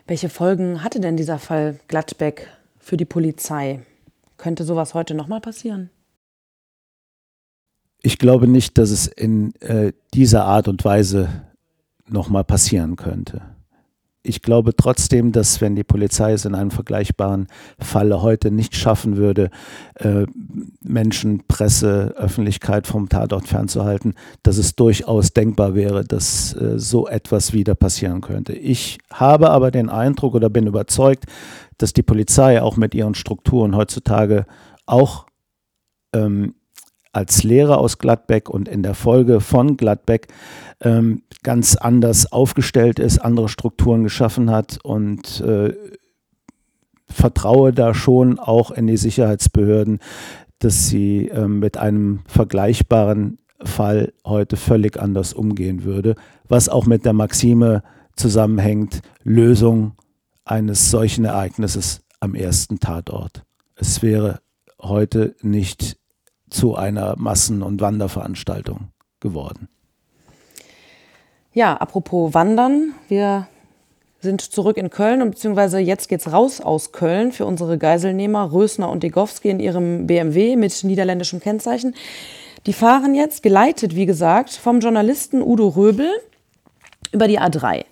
Welche Folgen hatte denn dieser Fall Gladbeck für die Polizei? Könnte sowas heute nochmal passieren? Ich glaube nicht, dass es in äh, dieser Art und Weise nochmal passieren könnte. Ich glaube trotzdem, dass wenn die Polizei es in einem vergleichbaren Falle heute nicht schaffen würde, äh, Menschen, Presse, Öffentlichkeit vom Tatort fernzuhalten, dass es durchaus denkbar wäre, dass äh, so etwas wieder passieren könnte. Ich habe aber den Eindruck oder bin überzeugt, dass die Polizei auch mit ihren Strukturen heutzutage auch ähm, als Lehrer aus Gladbeck und in der Folge von Gladbeck ähm, ganz anders aufgestellt ist, andere Strukturen geschaffen hat und äh, vertraue da schon auch in die Sicherheitsbehörden, dass sie äh, mit einem vergleichbaren Fall heute völlig anders umgehen würde, was auch mit der Maxime zusammenhängt, Lösung eines solchen Ereignisses am ersten Tatort. Es wäre heute nicht zu einer Massen- und Wanderveranstaltung geworden. Ja, apropos Wandern, wir sind zurück in Köln und beziehungsweise jetzt geht's raus aus Köln für unsere Geiselnehmer Rösner und Degowski in ihrem B M W mit niederländischem Kennzeichen. Die fahren jetzt, geleitet wie gesagt, vom Journalisten Udo Röbel über die A drei.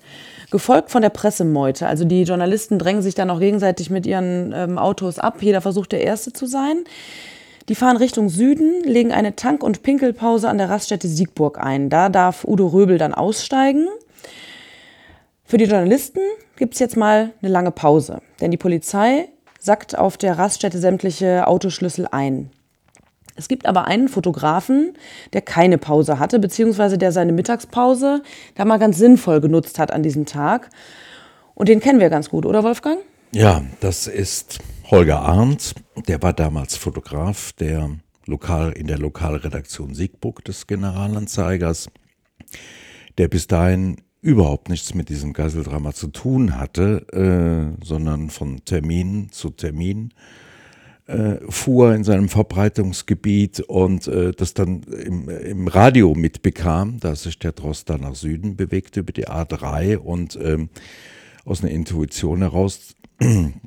Gefolgt von der Pressemeute. Also die Journalisten drängen sich dann auch gegenseitig mit ihren ähm, Autos ab. Jeder versucht, der Erste zu sein. Die fahren Richtung Süden, legen eine Tank- und Pinkelpause an der Raststätte Siegburg ein. Da darf Udo Röbel dann aussteigen. Für die Journalisten gibt es jetzt mal eine lange Pause. Denn die Polizei sackt auf der Raststätte sämtliche Autoschlüssel ein. Es gibt aber einen Fotografen, der keine Pause hatte, beziehungsweise der seine Mittagspause da mal ganz sinnvoll genutzt hat an diesem Tag. Und den kennen wir ganz gut, oder Wolfgang? Ja, das ist Holger Arndt. Der war damals Fotograf der Lokal, in der Lokalredaktion Siegburg des Generalanzeigers, der bis dahin überhaupt nichts mit diesem Geiseldrama zu tun hatte, äh, sondern von Termin zu Termin Äh, fuhr in seinem Verbreitungsgebiet und äh, das dann im, im Radio mitbekam, dass sich der Drost dann nach Süden bewegte über die A drei und ähm, aus einer Intuition heraus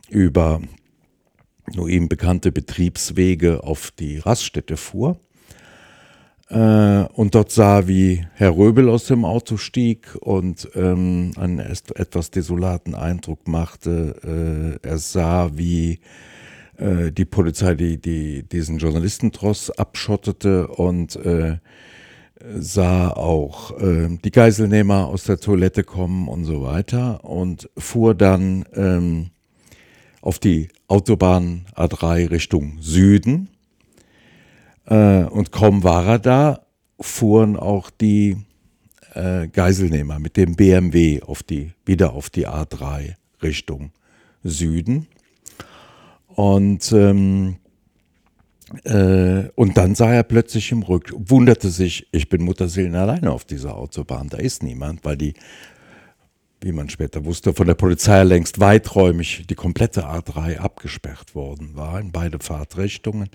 über nur ihm bekannte Betriebswege auf die Raststätte fuhr äh, und dort sah, wie Herr Röbel aus dem Auto stieg und ähm, einen etwas desolaten Eindruck machte. Äh, er sah, wie die Polizei, die, die diesen Journalistendross abschottete und äh, sah auch äh, die Geiselnehmer aus der Toilette kommen und so weiter und fuhr dann ähm, auf die Autobahn A drei Richtung Süden äh, und kaum war er da, fuhren auch die äh, Geiselnehmer mit dem B M W auf die, wieder auf die A drei Richtung Süden. Und, ähm, äh, und dann sah er plötzlich im Rückspiegel, wunderte sich, ich bin mutterseelenalleine auf dieser Autobahn, da ist niemand, weil die, wie man später wusste, von der Polizei längst weiträumig die komplette A drei abgesperrt worden war, in beide Fahrtrichtungen.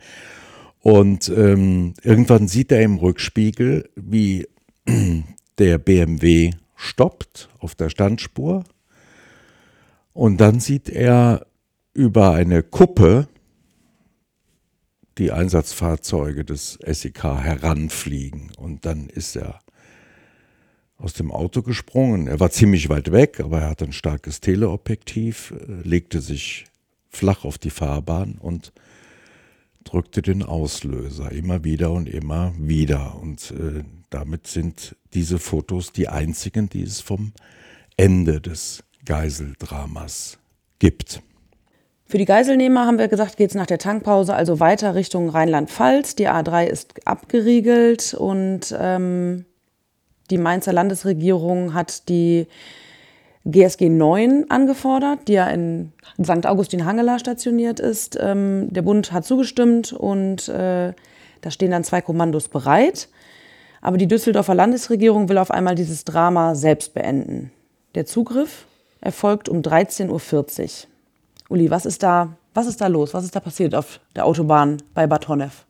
Und ähm, irgendwann sieht er im Rückspiegel, wie der B M W stoppt auf der Standspur und dann sieht er über eine Kuppe die Einsatzfahrzeuge des S E K heranfliegen. Und dann ist er aus dem Auto gesprungen. Er war ziemlich weit weg, aber er hatte ein starkes Teleobjektiv, legte sich flach auf die Fahrbahn und drückte den Auslöser immer wieder und immer wieder. Und äh, damit sind diese Fotos die einzigen, die es vom Ende des Geiseldramas gibt. Für die Geiselnehmer haben wir gesagt, geht es nach der Tankpause also weiter Richtung Rheinland-Pfalz. Die A drei ist abgeriegelt und ähm, die Mainzer Landesregierung hat die G S G neun angefordert, die ja in Sankt Augustin-Hangela stationiert ist. Ähm, der Bund hat zugestimmt und äh, da stehen dann zwei Kommandos bereit. Aber die Düsseldorfer Landesregierung will auf einmal dieses Drama selbst beenden. Der Zugriff erfolgt um dreizehn Uhr vierzig. Uli, was ist da, was ist da los? Was ist da passiert auf der Autobahn bei Bad Honnef?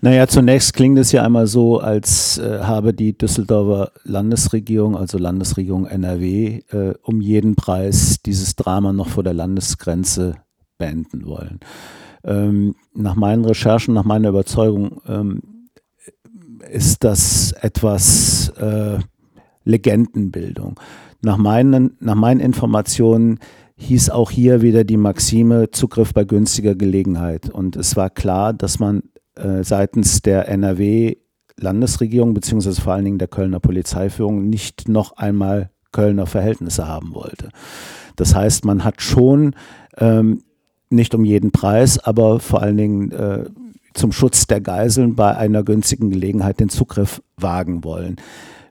Naja, zunächst klingt es ja einmal so, als äh, habe die Düsseldorfer Landesregierung, also Landesregierung N R W, äh, um jeden Preis dieses Drama noch vor der Landesgrenze beenden wollen. Ähm, nach meinen Recherchen, nach meiner Überzeugung ähm, ist das etwas äh, Legendenbildung. Nach meinen, nach meinen Informationen hieß auch hier wieder die Maxime Zugriff bei günstiger Gelegenheit. Und es war klar, dass man äh, seitens der N R W-Landesregierung beziehungsweise vor allen Dingen der Kölner Polizeiführung nicht noch einmal Kölner Verhältnisse haben wollte. Das heißt, man hat schon ähm, nicht um jeden Preis, aber vor allen Dingen äh, zum Schutz der Geiseln bei einer günstigen Gelegenheit den Zugriff wagen wollen.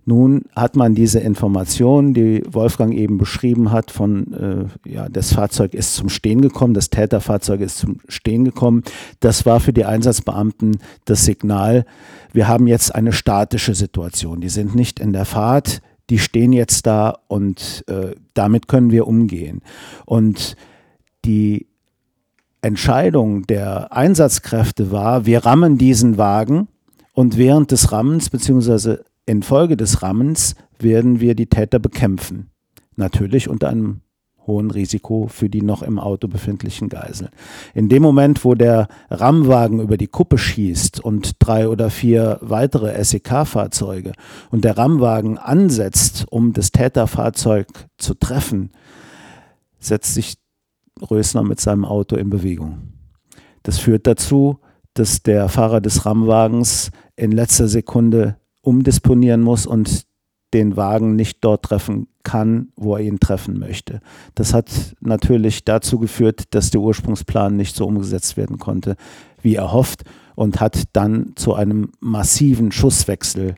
Nun hat man diese Information, die Wolfgang eben beschrieben hat, von äh, ja, das Fahrzeug ist zum Stehen gekommen, das Täterfahrzeug ist zum Stehen gekommen. Das war für die Einsatzbeamten das Signal, wir haben jetzt eine statische Situation. Die sind nicht in der Fahrt, die stehen jetzt da und äh, damit können wir umgehen. Und die Entscheidung der Einsatzkräfte war, wir rammen diesen Wagen und während des Rammens bzw. infolge des Rammens werden wir die Täter bekämpfen. Natürlich unter einem hohen Risiko für die noch im Auto befindlichen Geiseln. In dem Moment, wo der Rammwagen über die Kuppe schießt und drei oder vier weitere S E K-Fahrzeuge und der Rammwagen ansetzt, um das Täterfahrzeug zu treffen, setzt sich Rösner mit seinem Auto in Bewegung. Das führt dazu, dass der Fahrer des Rammwagens in letzter Sekunde umdisponieren muss und den Wagen nicht dort treffen kann, wo er ihn treffen möchte. Das hat natürlich dazu geführt, dass der Ursprungsplan nicht so umgesetzt werden konnte, wie erhofft, und hat dann zu einem massiven Schusswechsel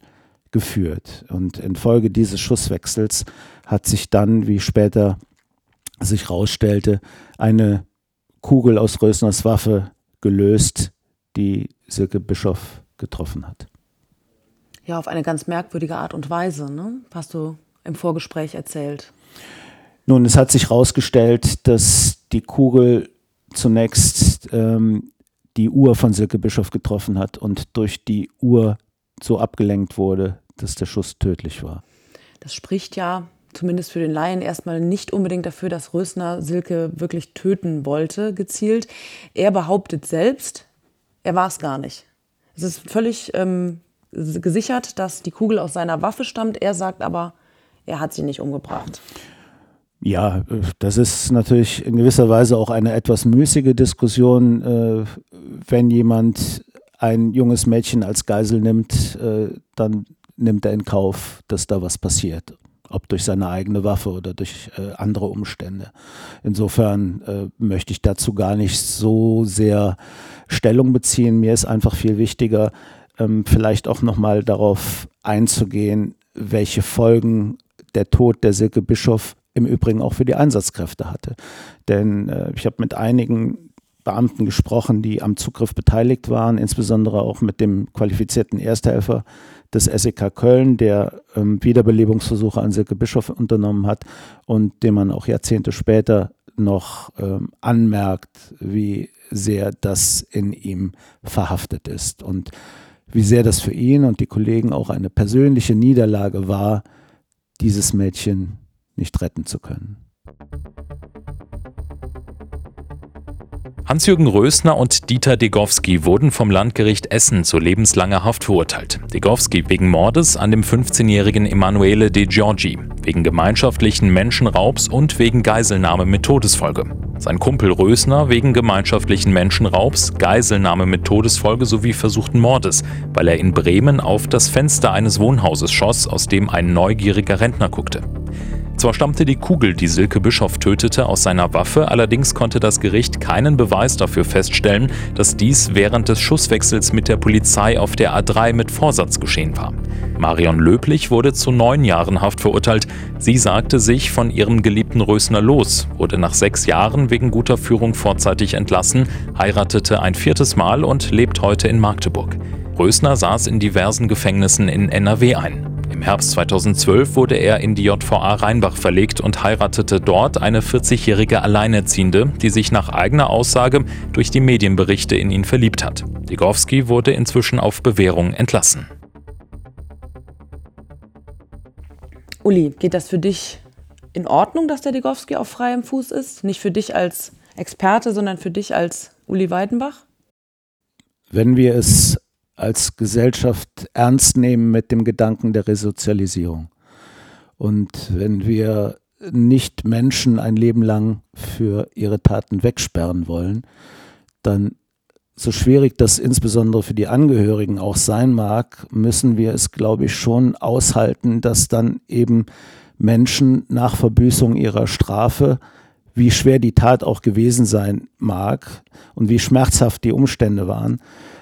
geführt. Und infolge dieses Schusswechsels hat sich dann, wie später sich herausstellte, eine Kugel aus Rösners Waffe gelöst, die Silke Bischoff getroffen hat. Ja, auf eine ganz merkwürdige Art und Weise, ne? Hast du im Vorgespräch erzählt. Nun, es hat sich herausgestellt, dass die Kugel zunächst ähm, die Uhr von Silke Bischoff getroffen hat und durch die Uhr so abgelenkt wurde, dass der Schuss tödlich war. Das spricht ja zumindest für den Laien erstmal nicht unbedingt dafür, dass Rösner Silke wirklich töten wollte, gezielt. Er behauptet selbst, er war es gar nicht. Es ist völlig ähm, gesichert, dass die Kugel aus seiner Waffe stammt. Er sagt aber, er hat sie nicht umgebracht. Ja, das ist natürlich in gewisser Weise auch eine etwas müßige Diskussion. Wenn jemand ein junges Mädchen als Geisel nimmt, dann nimmt er in Kauf, dass da was passiert. Ob durch seine eigene Waffe oder durch äh, andere Umstände. Insofern äh, möchte ich dazu gar nicht so sehr Stellung beziehen. Mir ist einfach viel wichtiger, ähm, vielleicht auch nochmal darauf einzugehen, welche Folgen der Tod der Silke Bischoff im Übrigen auch für die Einsatzkräfte hatte. Denn äh, ich habe mit einigen Beamten gesprochen, die am Zugriff beteiligt waren, insbesondere auch mit dem qualifizierten Ersthelfer des S E K Köln, der ähm, Wiederbelebungsversuche an Silke Bischoff unternommen hat und dem man auch Jahrzehnte später noch ähm, anmerkt, wie sehr das in ihm verhaftet ist und wie sehr das für ihn und die Kollegen auch eine persönliche Niederlage war, dieses Mädchen nicht retten zu können. Hans-Jürgen Rösner und Dieter Degowski wurden vom Landgericht Essen zu lebenslanger Haft verurteilt. Degowski wegen Mordes an dem fünfzehnjährigen Emanuele De Giorgi, wegen gemeinschaftlichen Menschenraubs und wegen Geiselnahme mit Todesfolge. Sein Kumpel Rösner wegen gemeinschaftlichen Menschenraubs, Geiselnahme mit Todesfolge sowie versuchten Mordes, weil er in Bremen auf das Fenster eines Wohnhauses schoss, aus dem ein neugieriger Rentner guckte. Zwar stammte die Kugel, die Silke Bischoff tötete, aus seiner Waffe, allerdings konnte das Gericht keinen Beweis dafür feststellen, dass dies während des Schusswechsels mit der Polizei auf der A drei mit Vorsatz geschehen war. Marion Löblich wurde zu neun Jahren Haft verurteilt. Sie sagte sich von ihrem geliebten Rösner los, wurde nach sechs Jahren wegen guter Führung vorzeitig entlassen, heiratete ein viertes Mal und lebt heute in Magdeburg. Rösner saß in diversen Gefängnissen in N R W ein. Im Herbst zweitausendzwölf wurde er in die J V A Rheinbach verlegt und heiratete dort eine vierzigjährige Alleinerziehende, die sich nach eigener Aussage durch die Medienberichte in ihn verliebt hat. Degowski wurde inzwischen auf Bewährung entlassen. Uli, geht das für dich in Ordnung, dass der Degowski auf freiem Fuß ist? Nicht für dich als Experte, sondern für dich als Uli Weidenbach? Wenn wir es als Gesellschaft ernst nehmen mit dem Gedanken der Resozialisierung. Und wenn wir nicht Menschen ein Leben lang für ihre Taten wegsperren wollen, dann, so schwierig das insbesondere für die Angehörigen auch sein mag, müssen wir es, glaube ich, schon aushalten, dass dann eben Menschen nach Verbüßung ihrer Strafe, wie schwer die Tat auch gewesen sein mag und wie schmerzhaft die Umstände waren,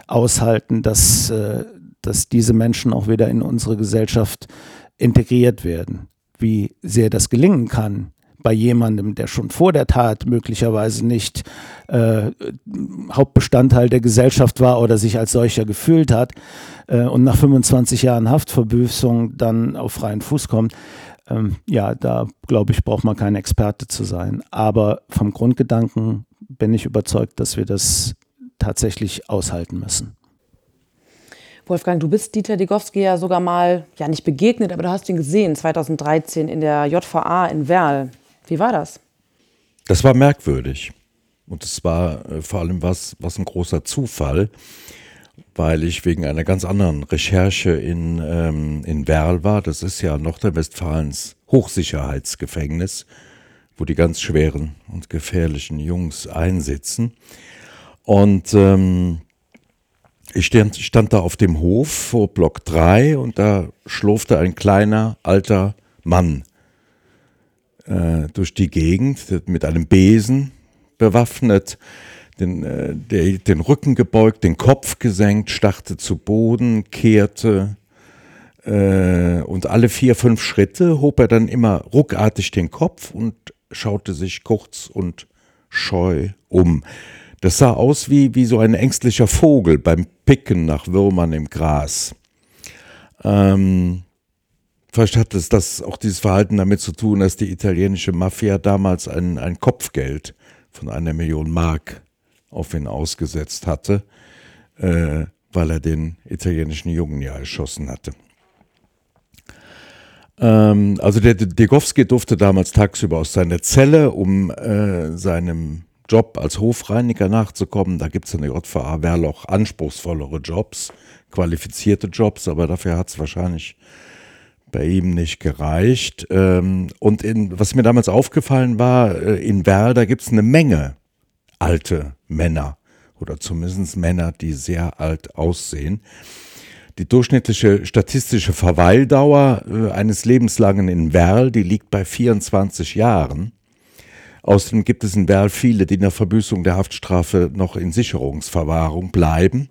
aushalten, dass, dass diese Menschen auch wieder in unsere Gesellschaft integriert werden. Wie sehr das gelingen kann, bei jemandem, der schon vor der Tat möglicherweise nicht äh, Hauptbestandteil der Gesellschaft war oder sich als solcher gefühlt hat äh, und nach fünfundzwanzig Jahren Haftverbüßung dann auf freien Fuß kommt, ähm, ja, da glaube ich, braucht man kein Experte zu sein. Aber vom Grundgedanken bin ich überzeugt, dass wir das tatsächlich aushalten müssen. Wolfgang, du bist Dieter Degowski ja sogar mal, ja nicht begegnet, aber du hast ihn gesehen, zweitausenddreizehn in der J V A in Werl. Wie war das? Das war merkwürdig. Und es war äh, vor allem was, was ein großer Zufall, weil ich wegen einer ganz anderen Recherche in, ähm, in Werl war. Das ist ja Nordrhein-Westfalens Hochsicherheitsgefängnis, wo die ganz schweren und gefährlichen Jungs einsitzen. Und ähm, ich stand da auf dem Hof vor Block drei und da schlurfte ein kleiner, alter Mann äh, durch die Gegend mit einem Besen bewaffnet, den, äh, der, den Rücken gebeugt, den Kopf gesenkt, starrte zu Boden, kehrte äh, und alle vier, fünf Schritte hob er dann immer ruckartig den Kopf und schaute sich kurz und scheu um. Das sah aus wie, wie so ein ängstlicher Vogel beim Picken nach Würmern im Gras. Ähm, vielleicht hat es das, auch dieses Verhalten damit zu tun, dass die italienische Mafia damals ein, ein Kopfgeld von einer Million Mark auf ihn ausgesetzt hatte, äh, weil er den italienischen Jungen ja erschossen hatte. Ähm, also der Degowski durfte damals tagsüber aus seiner Zelle, um äh, seinem Job als Hofreiniger nachzukommen. Da gibt es in der J V A Werl auch anspruchsvollere Jobs, qualifizierte Jobs, aber dafür hat es wahrscheinlich bei ihm nicht gereicht. Und in, was mir damals aufgefallen war, in Werl, da gibt es eine Menge alte Männer oder zumindest Männer, die sehr alt aussehen. Die durchschnittliche statistische Verweildauer eines Lebenslangen in Werl, die liegt bei vierundzwanzig Jahren. Außerdem gibt es in Werl viele, die nach Verbüßung der Haftstrafe noch in Sicherungsverwahrung bleiben.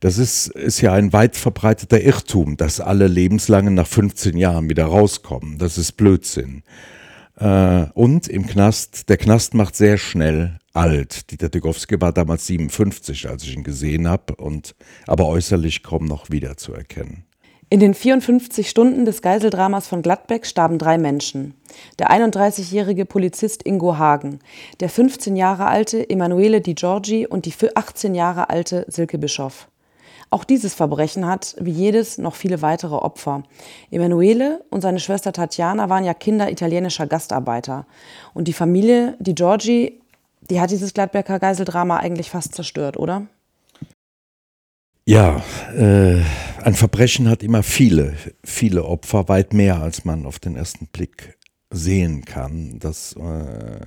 Das ist, ist ja ein weit verbreiteter Irrtum, dass alle lebenslangen nach fünfzehn Jahren wieder rauskommen. Das ist Blödsinn. Äh, und im Knast, der Knast macht sehr schnell alt. Dieter Degowski war damals siebenundfünfzig, als ich ihn gesehen habe, und aber äußerlich kaum noch wiederzuerkennen. In den vierundfünfzig Stunden des Geiseldramas von Gladbeck starben drei Menschen. Der einunddreißigjährige Polizist Ingo Hagen, der fünfzehn Jahre alte Emanuele De Giorgi und die achtzehn Jahre alte Silke Bischoff. Auch dieses Verbrechen hat, wie jedes, noch viele weitere Opfer. Emanuele und seine Schwester Tatjana waren ja Kinder italienischer Gastarbeiter. Und die Familie De Giorgi, die hat dieses Gladbecker Geiseldrama eigentlich fast zerstört, oder? Ja, äh, ein Verbrechen hat immer viele, viele Opfer, weit mehr, als man auf den ersten Blick sehen kann. Das äh,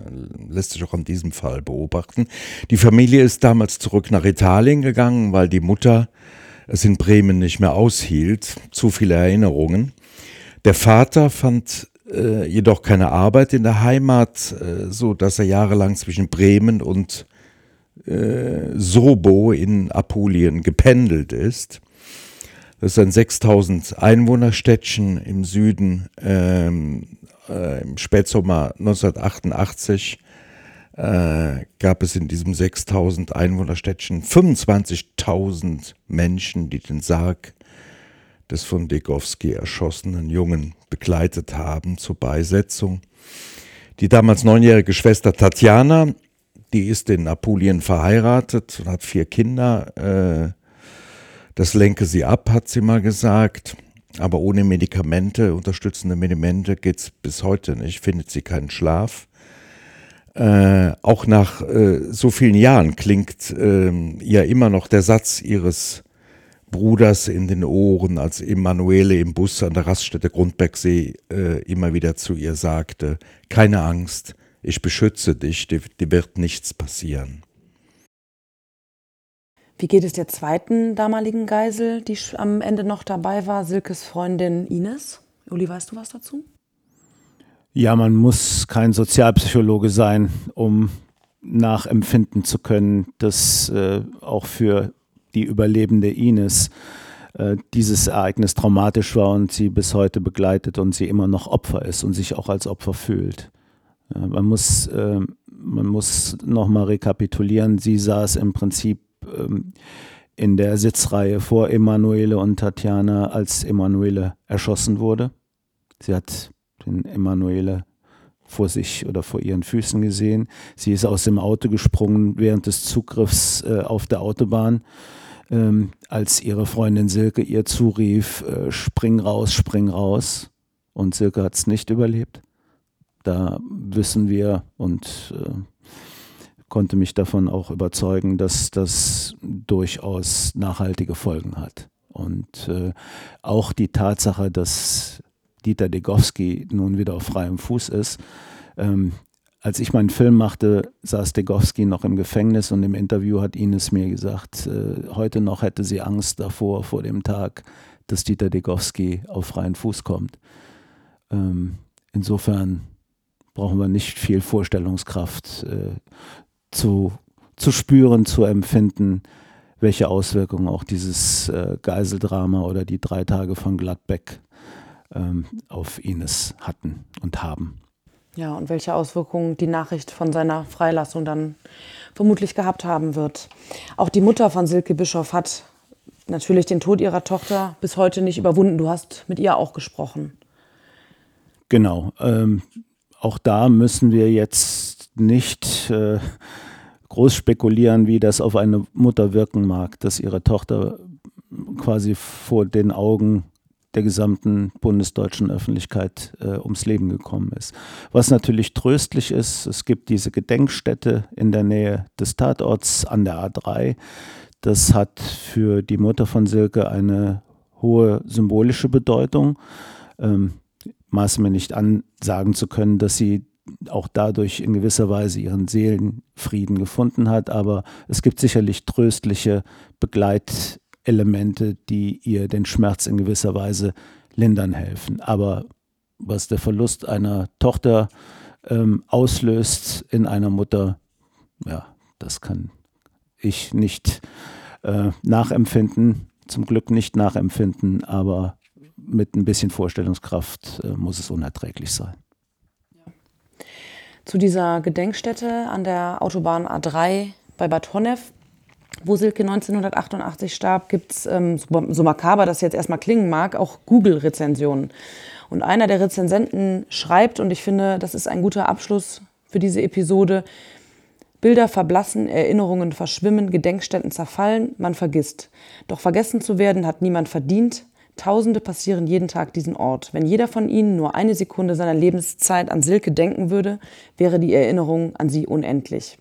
lässt sich auch an diesem Fall beobachten. Die Familie ist damals zurück nach Italien gegangen, weil die Mutter es in Bremen nicht mehr aushielt. Zu viele Erinnerungen. Der Vater fand äh, jedoch keine Arbeit in der Heimat, äh, so dass er jahrelang zwischen Bremen und Sobo in Apulien gependelt ist. Das ist ein sechstausend Einwohner-Städtchen im Süden. Ähm, äh, im Spätsommer neunzehnhundertachtundachtzig äh, gab es in diesem sechstausend Einwohner-Städtchen fünfundzwanzigtausend Menschen, die den Sarg des von Degowski erschossenen Jungen begleitet haben zur Beisetzung. Die damals neunjährige Schwester Tatjana, die ist in Apulien verheiratet und hat vier Kinder. Das lenke sie ab, hat sie mal gesagt. Aber ohne Medikamente, unterstützende Medikamente, geht es bis heute nicht. Findet sie keinen Schlaf. Auch nach so vielen Jahren klingt ihr immer noch der Satz ihres Bruders in den Ohren, als Emanuele im Bus an der Raststätte Grundbergsee immer wieder zu ihr sagte: Keine Angst. Ich beschütze dich, dir wird nichts passieren. Wie geht es der zweiten damaligen Geisel, die am Ende noch dabei war, Silkes Freundin Ines? Uli, weißt du was dazu? Ja, man muss kein Sozialpsychologe sein, um nachempfinden zu können, dass äh, auch für die überlebende Ines äh, dieses Ereignis traumatisch war und sie bis heute begleitet und sie immer noch Opfer ist und sich auch als Opfer fühlt. Ja, man muss, äh, man muss nochmal rekapitulieren, sie saß im Prinzip ähm, in der Sitzreihe vor Emanuele und Tatjana, als Emanuele erschossen wurde. Sie hat den Emanuele vor sich oder vor ihren Füßen gesehen. Sie ist aus dem Auto gesprungen während des Zugriffs äh, auf der Autobahn, ähm, als ihre Freundin Silke ihr zurief, äh, spring raus, spring raus. Und Silke hat es nicht überlebt. Da wissen wir und äh, konnte mich davon auch überzeugen, dass das durchaus nachhaltige Folgen hat. Und äh, auch die Tatsache, dass Dieter Degowski nun wieder auf freiem Fuß ist. Ähm, als ich meinen Film machte, saß Degowski noch im Gefängnis, und im Interview hat Ines mir gesagt, äh, heute noch hätte sie Angst davor, vor dem Tag, dass Dieter Degowski auf freien Fuß kommt. Ähm, insofern brauchen wir nicht viel Vorstellungskraft äh, zu, zu spüren, zu empfinden, welche Auswirkungen auch dieses äh, Geiseldrama oder die drei Tage von Gladbeck auf Ines hatten und haben. Ja, und welche Auswirkungen die Nachricht von seiner Freilassung dann vermutlich gehabt haben wird. Auch die Mutter von Silke Bischoff hat natürlich den Tod ihrer Tochter bis heute nicht überwunden. Du hast mit ihr auch gesprochen. Genau. Ähm, auch da müssen wir jetzt nicht äh, groß spekulieren, wie das auf eine Mutter wirken mag, dass ihre Tochter quasi vor den Augen der gesamten bundesdeutschen Öffentlichkeit äh, ums Leben gekommen ist. Was natürlich tröstlich ist, es gibt diese Gedenkstätte in der Nähe des Tatorts an der A drei. Das hat für die Mutter von Silke eine hohe symbolische Bedeutung. Ähm, maße mir nicht an, sagen zu können, dass sie auch dadurch in gewisser Weise ihren Seelenfrieden gefunden hat, aber es gibt sicherlich tröstliche Begleit Elemente, die ihr den Schmerz in gewisser Weise lindern helfen. Aber was der Verlust einer Tochter ähm, auslöst in einer Mutter, ja, das kann ich nicht äh, nachempfinden, zum Glück nicht nachempfinden, aber mit ein bisschen Vorstellungskraft äh, muss es unerträglich sein. Zu dieser Gedenkstätte an der Autobahn A drei bei Bad Honnef, wo Silke neunzehnhundertachtundachtzig starb, gibt es, ähm, so, so makaber das jetzt erstmal klingen mag, auch Google-Rezensionen. Und einer der Rezensenten schreibt, und ich finde, das ist ein guter Abschluss für diese Episode: Bilder verblassen, Erinnerungen verschwimmen, Gedenkstätten zerfallen, man vergisst. Doch vergessen zu werden hat niemand verdient. Tausende passieren jeden Tag diesen Ort. Wenn jeder von ihnen nur eine Sekunde seiner Lebenszeit an Silke denken würde, wäre die Erinnerung an sie unendlich.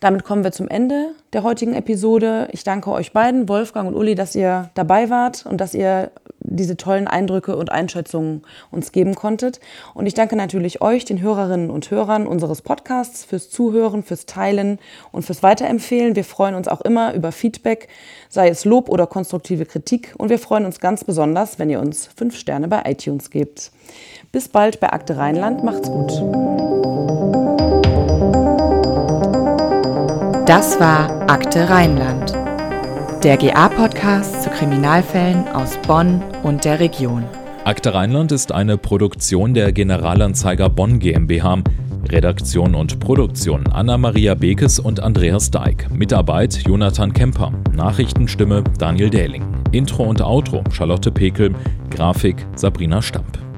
Damit kommen wir zum Ende der heutigen Episode. Ich danke euch beiden, Wolfgang und Uli, dass ihr dabei wart und dass ihr diese tollen Eindrücke und Einschätzungen uns geben konntet. Und ich danke natürlich euch, den Hörerinnen und Hörern unseres Podcasts, fürs Zuhören, fürs Teilen und fürs Weiterempfehlen. Wir freuen uns auch immer über Feedback, sei es Lob oder konstruktive Kritik. Und wir freuen uns ganz besonders, wenn ihr uns fünf Sterne bei iTunes gebt. Bis bald bei Akte Rheinland. Macht's gut. Das war Akte Rheinland, der G A-Podcast zu Kriminalfällen aus Bonn und der Region. Akte Rheinland ist eine Produktion der Generalanzeiger Bonn GmbH. Redaktion und Produktion Anna-Maria Bekes und Andreas Dijk. Mitarbeit Jonathan Kemper. Nachrichtenstimme Daniel Delling. Intro und Outro Charlotte Pekel. Grafik Sabrina Stamp.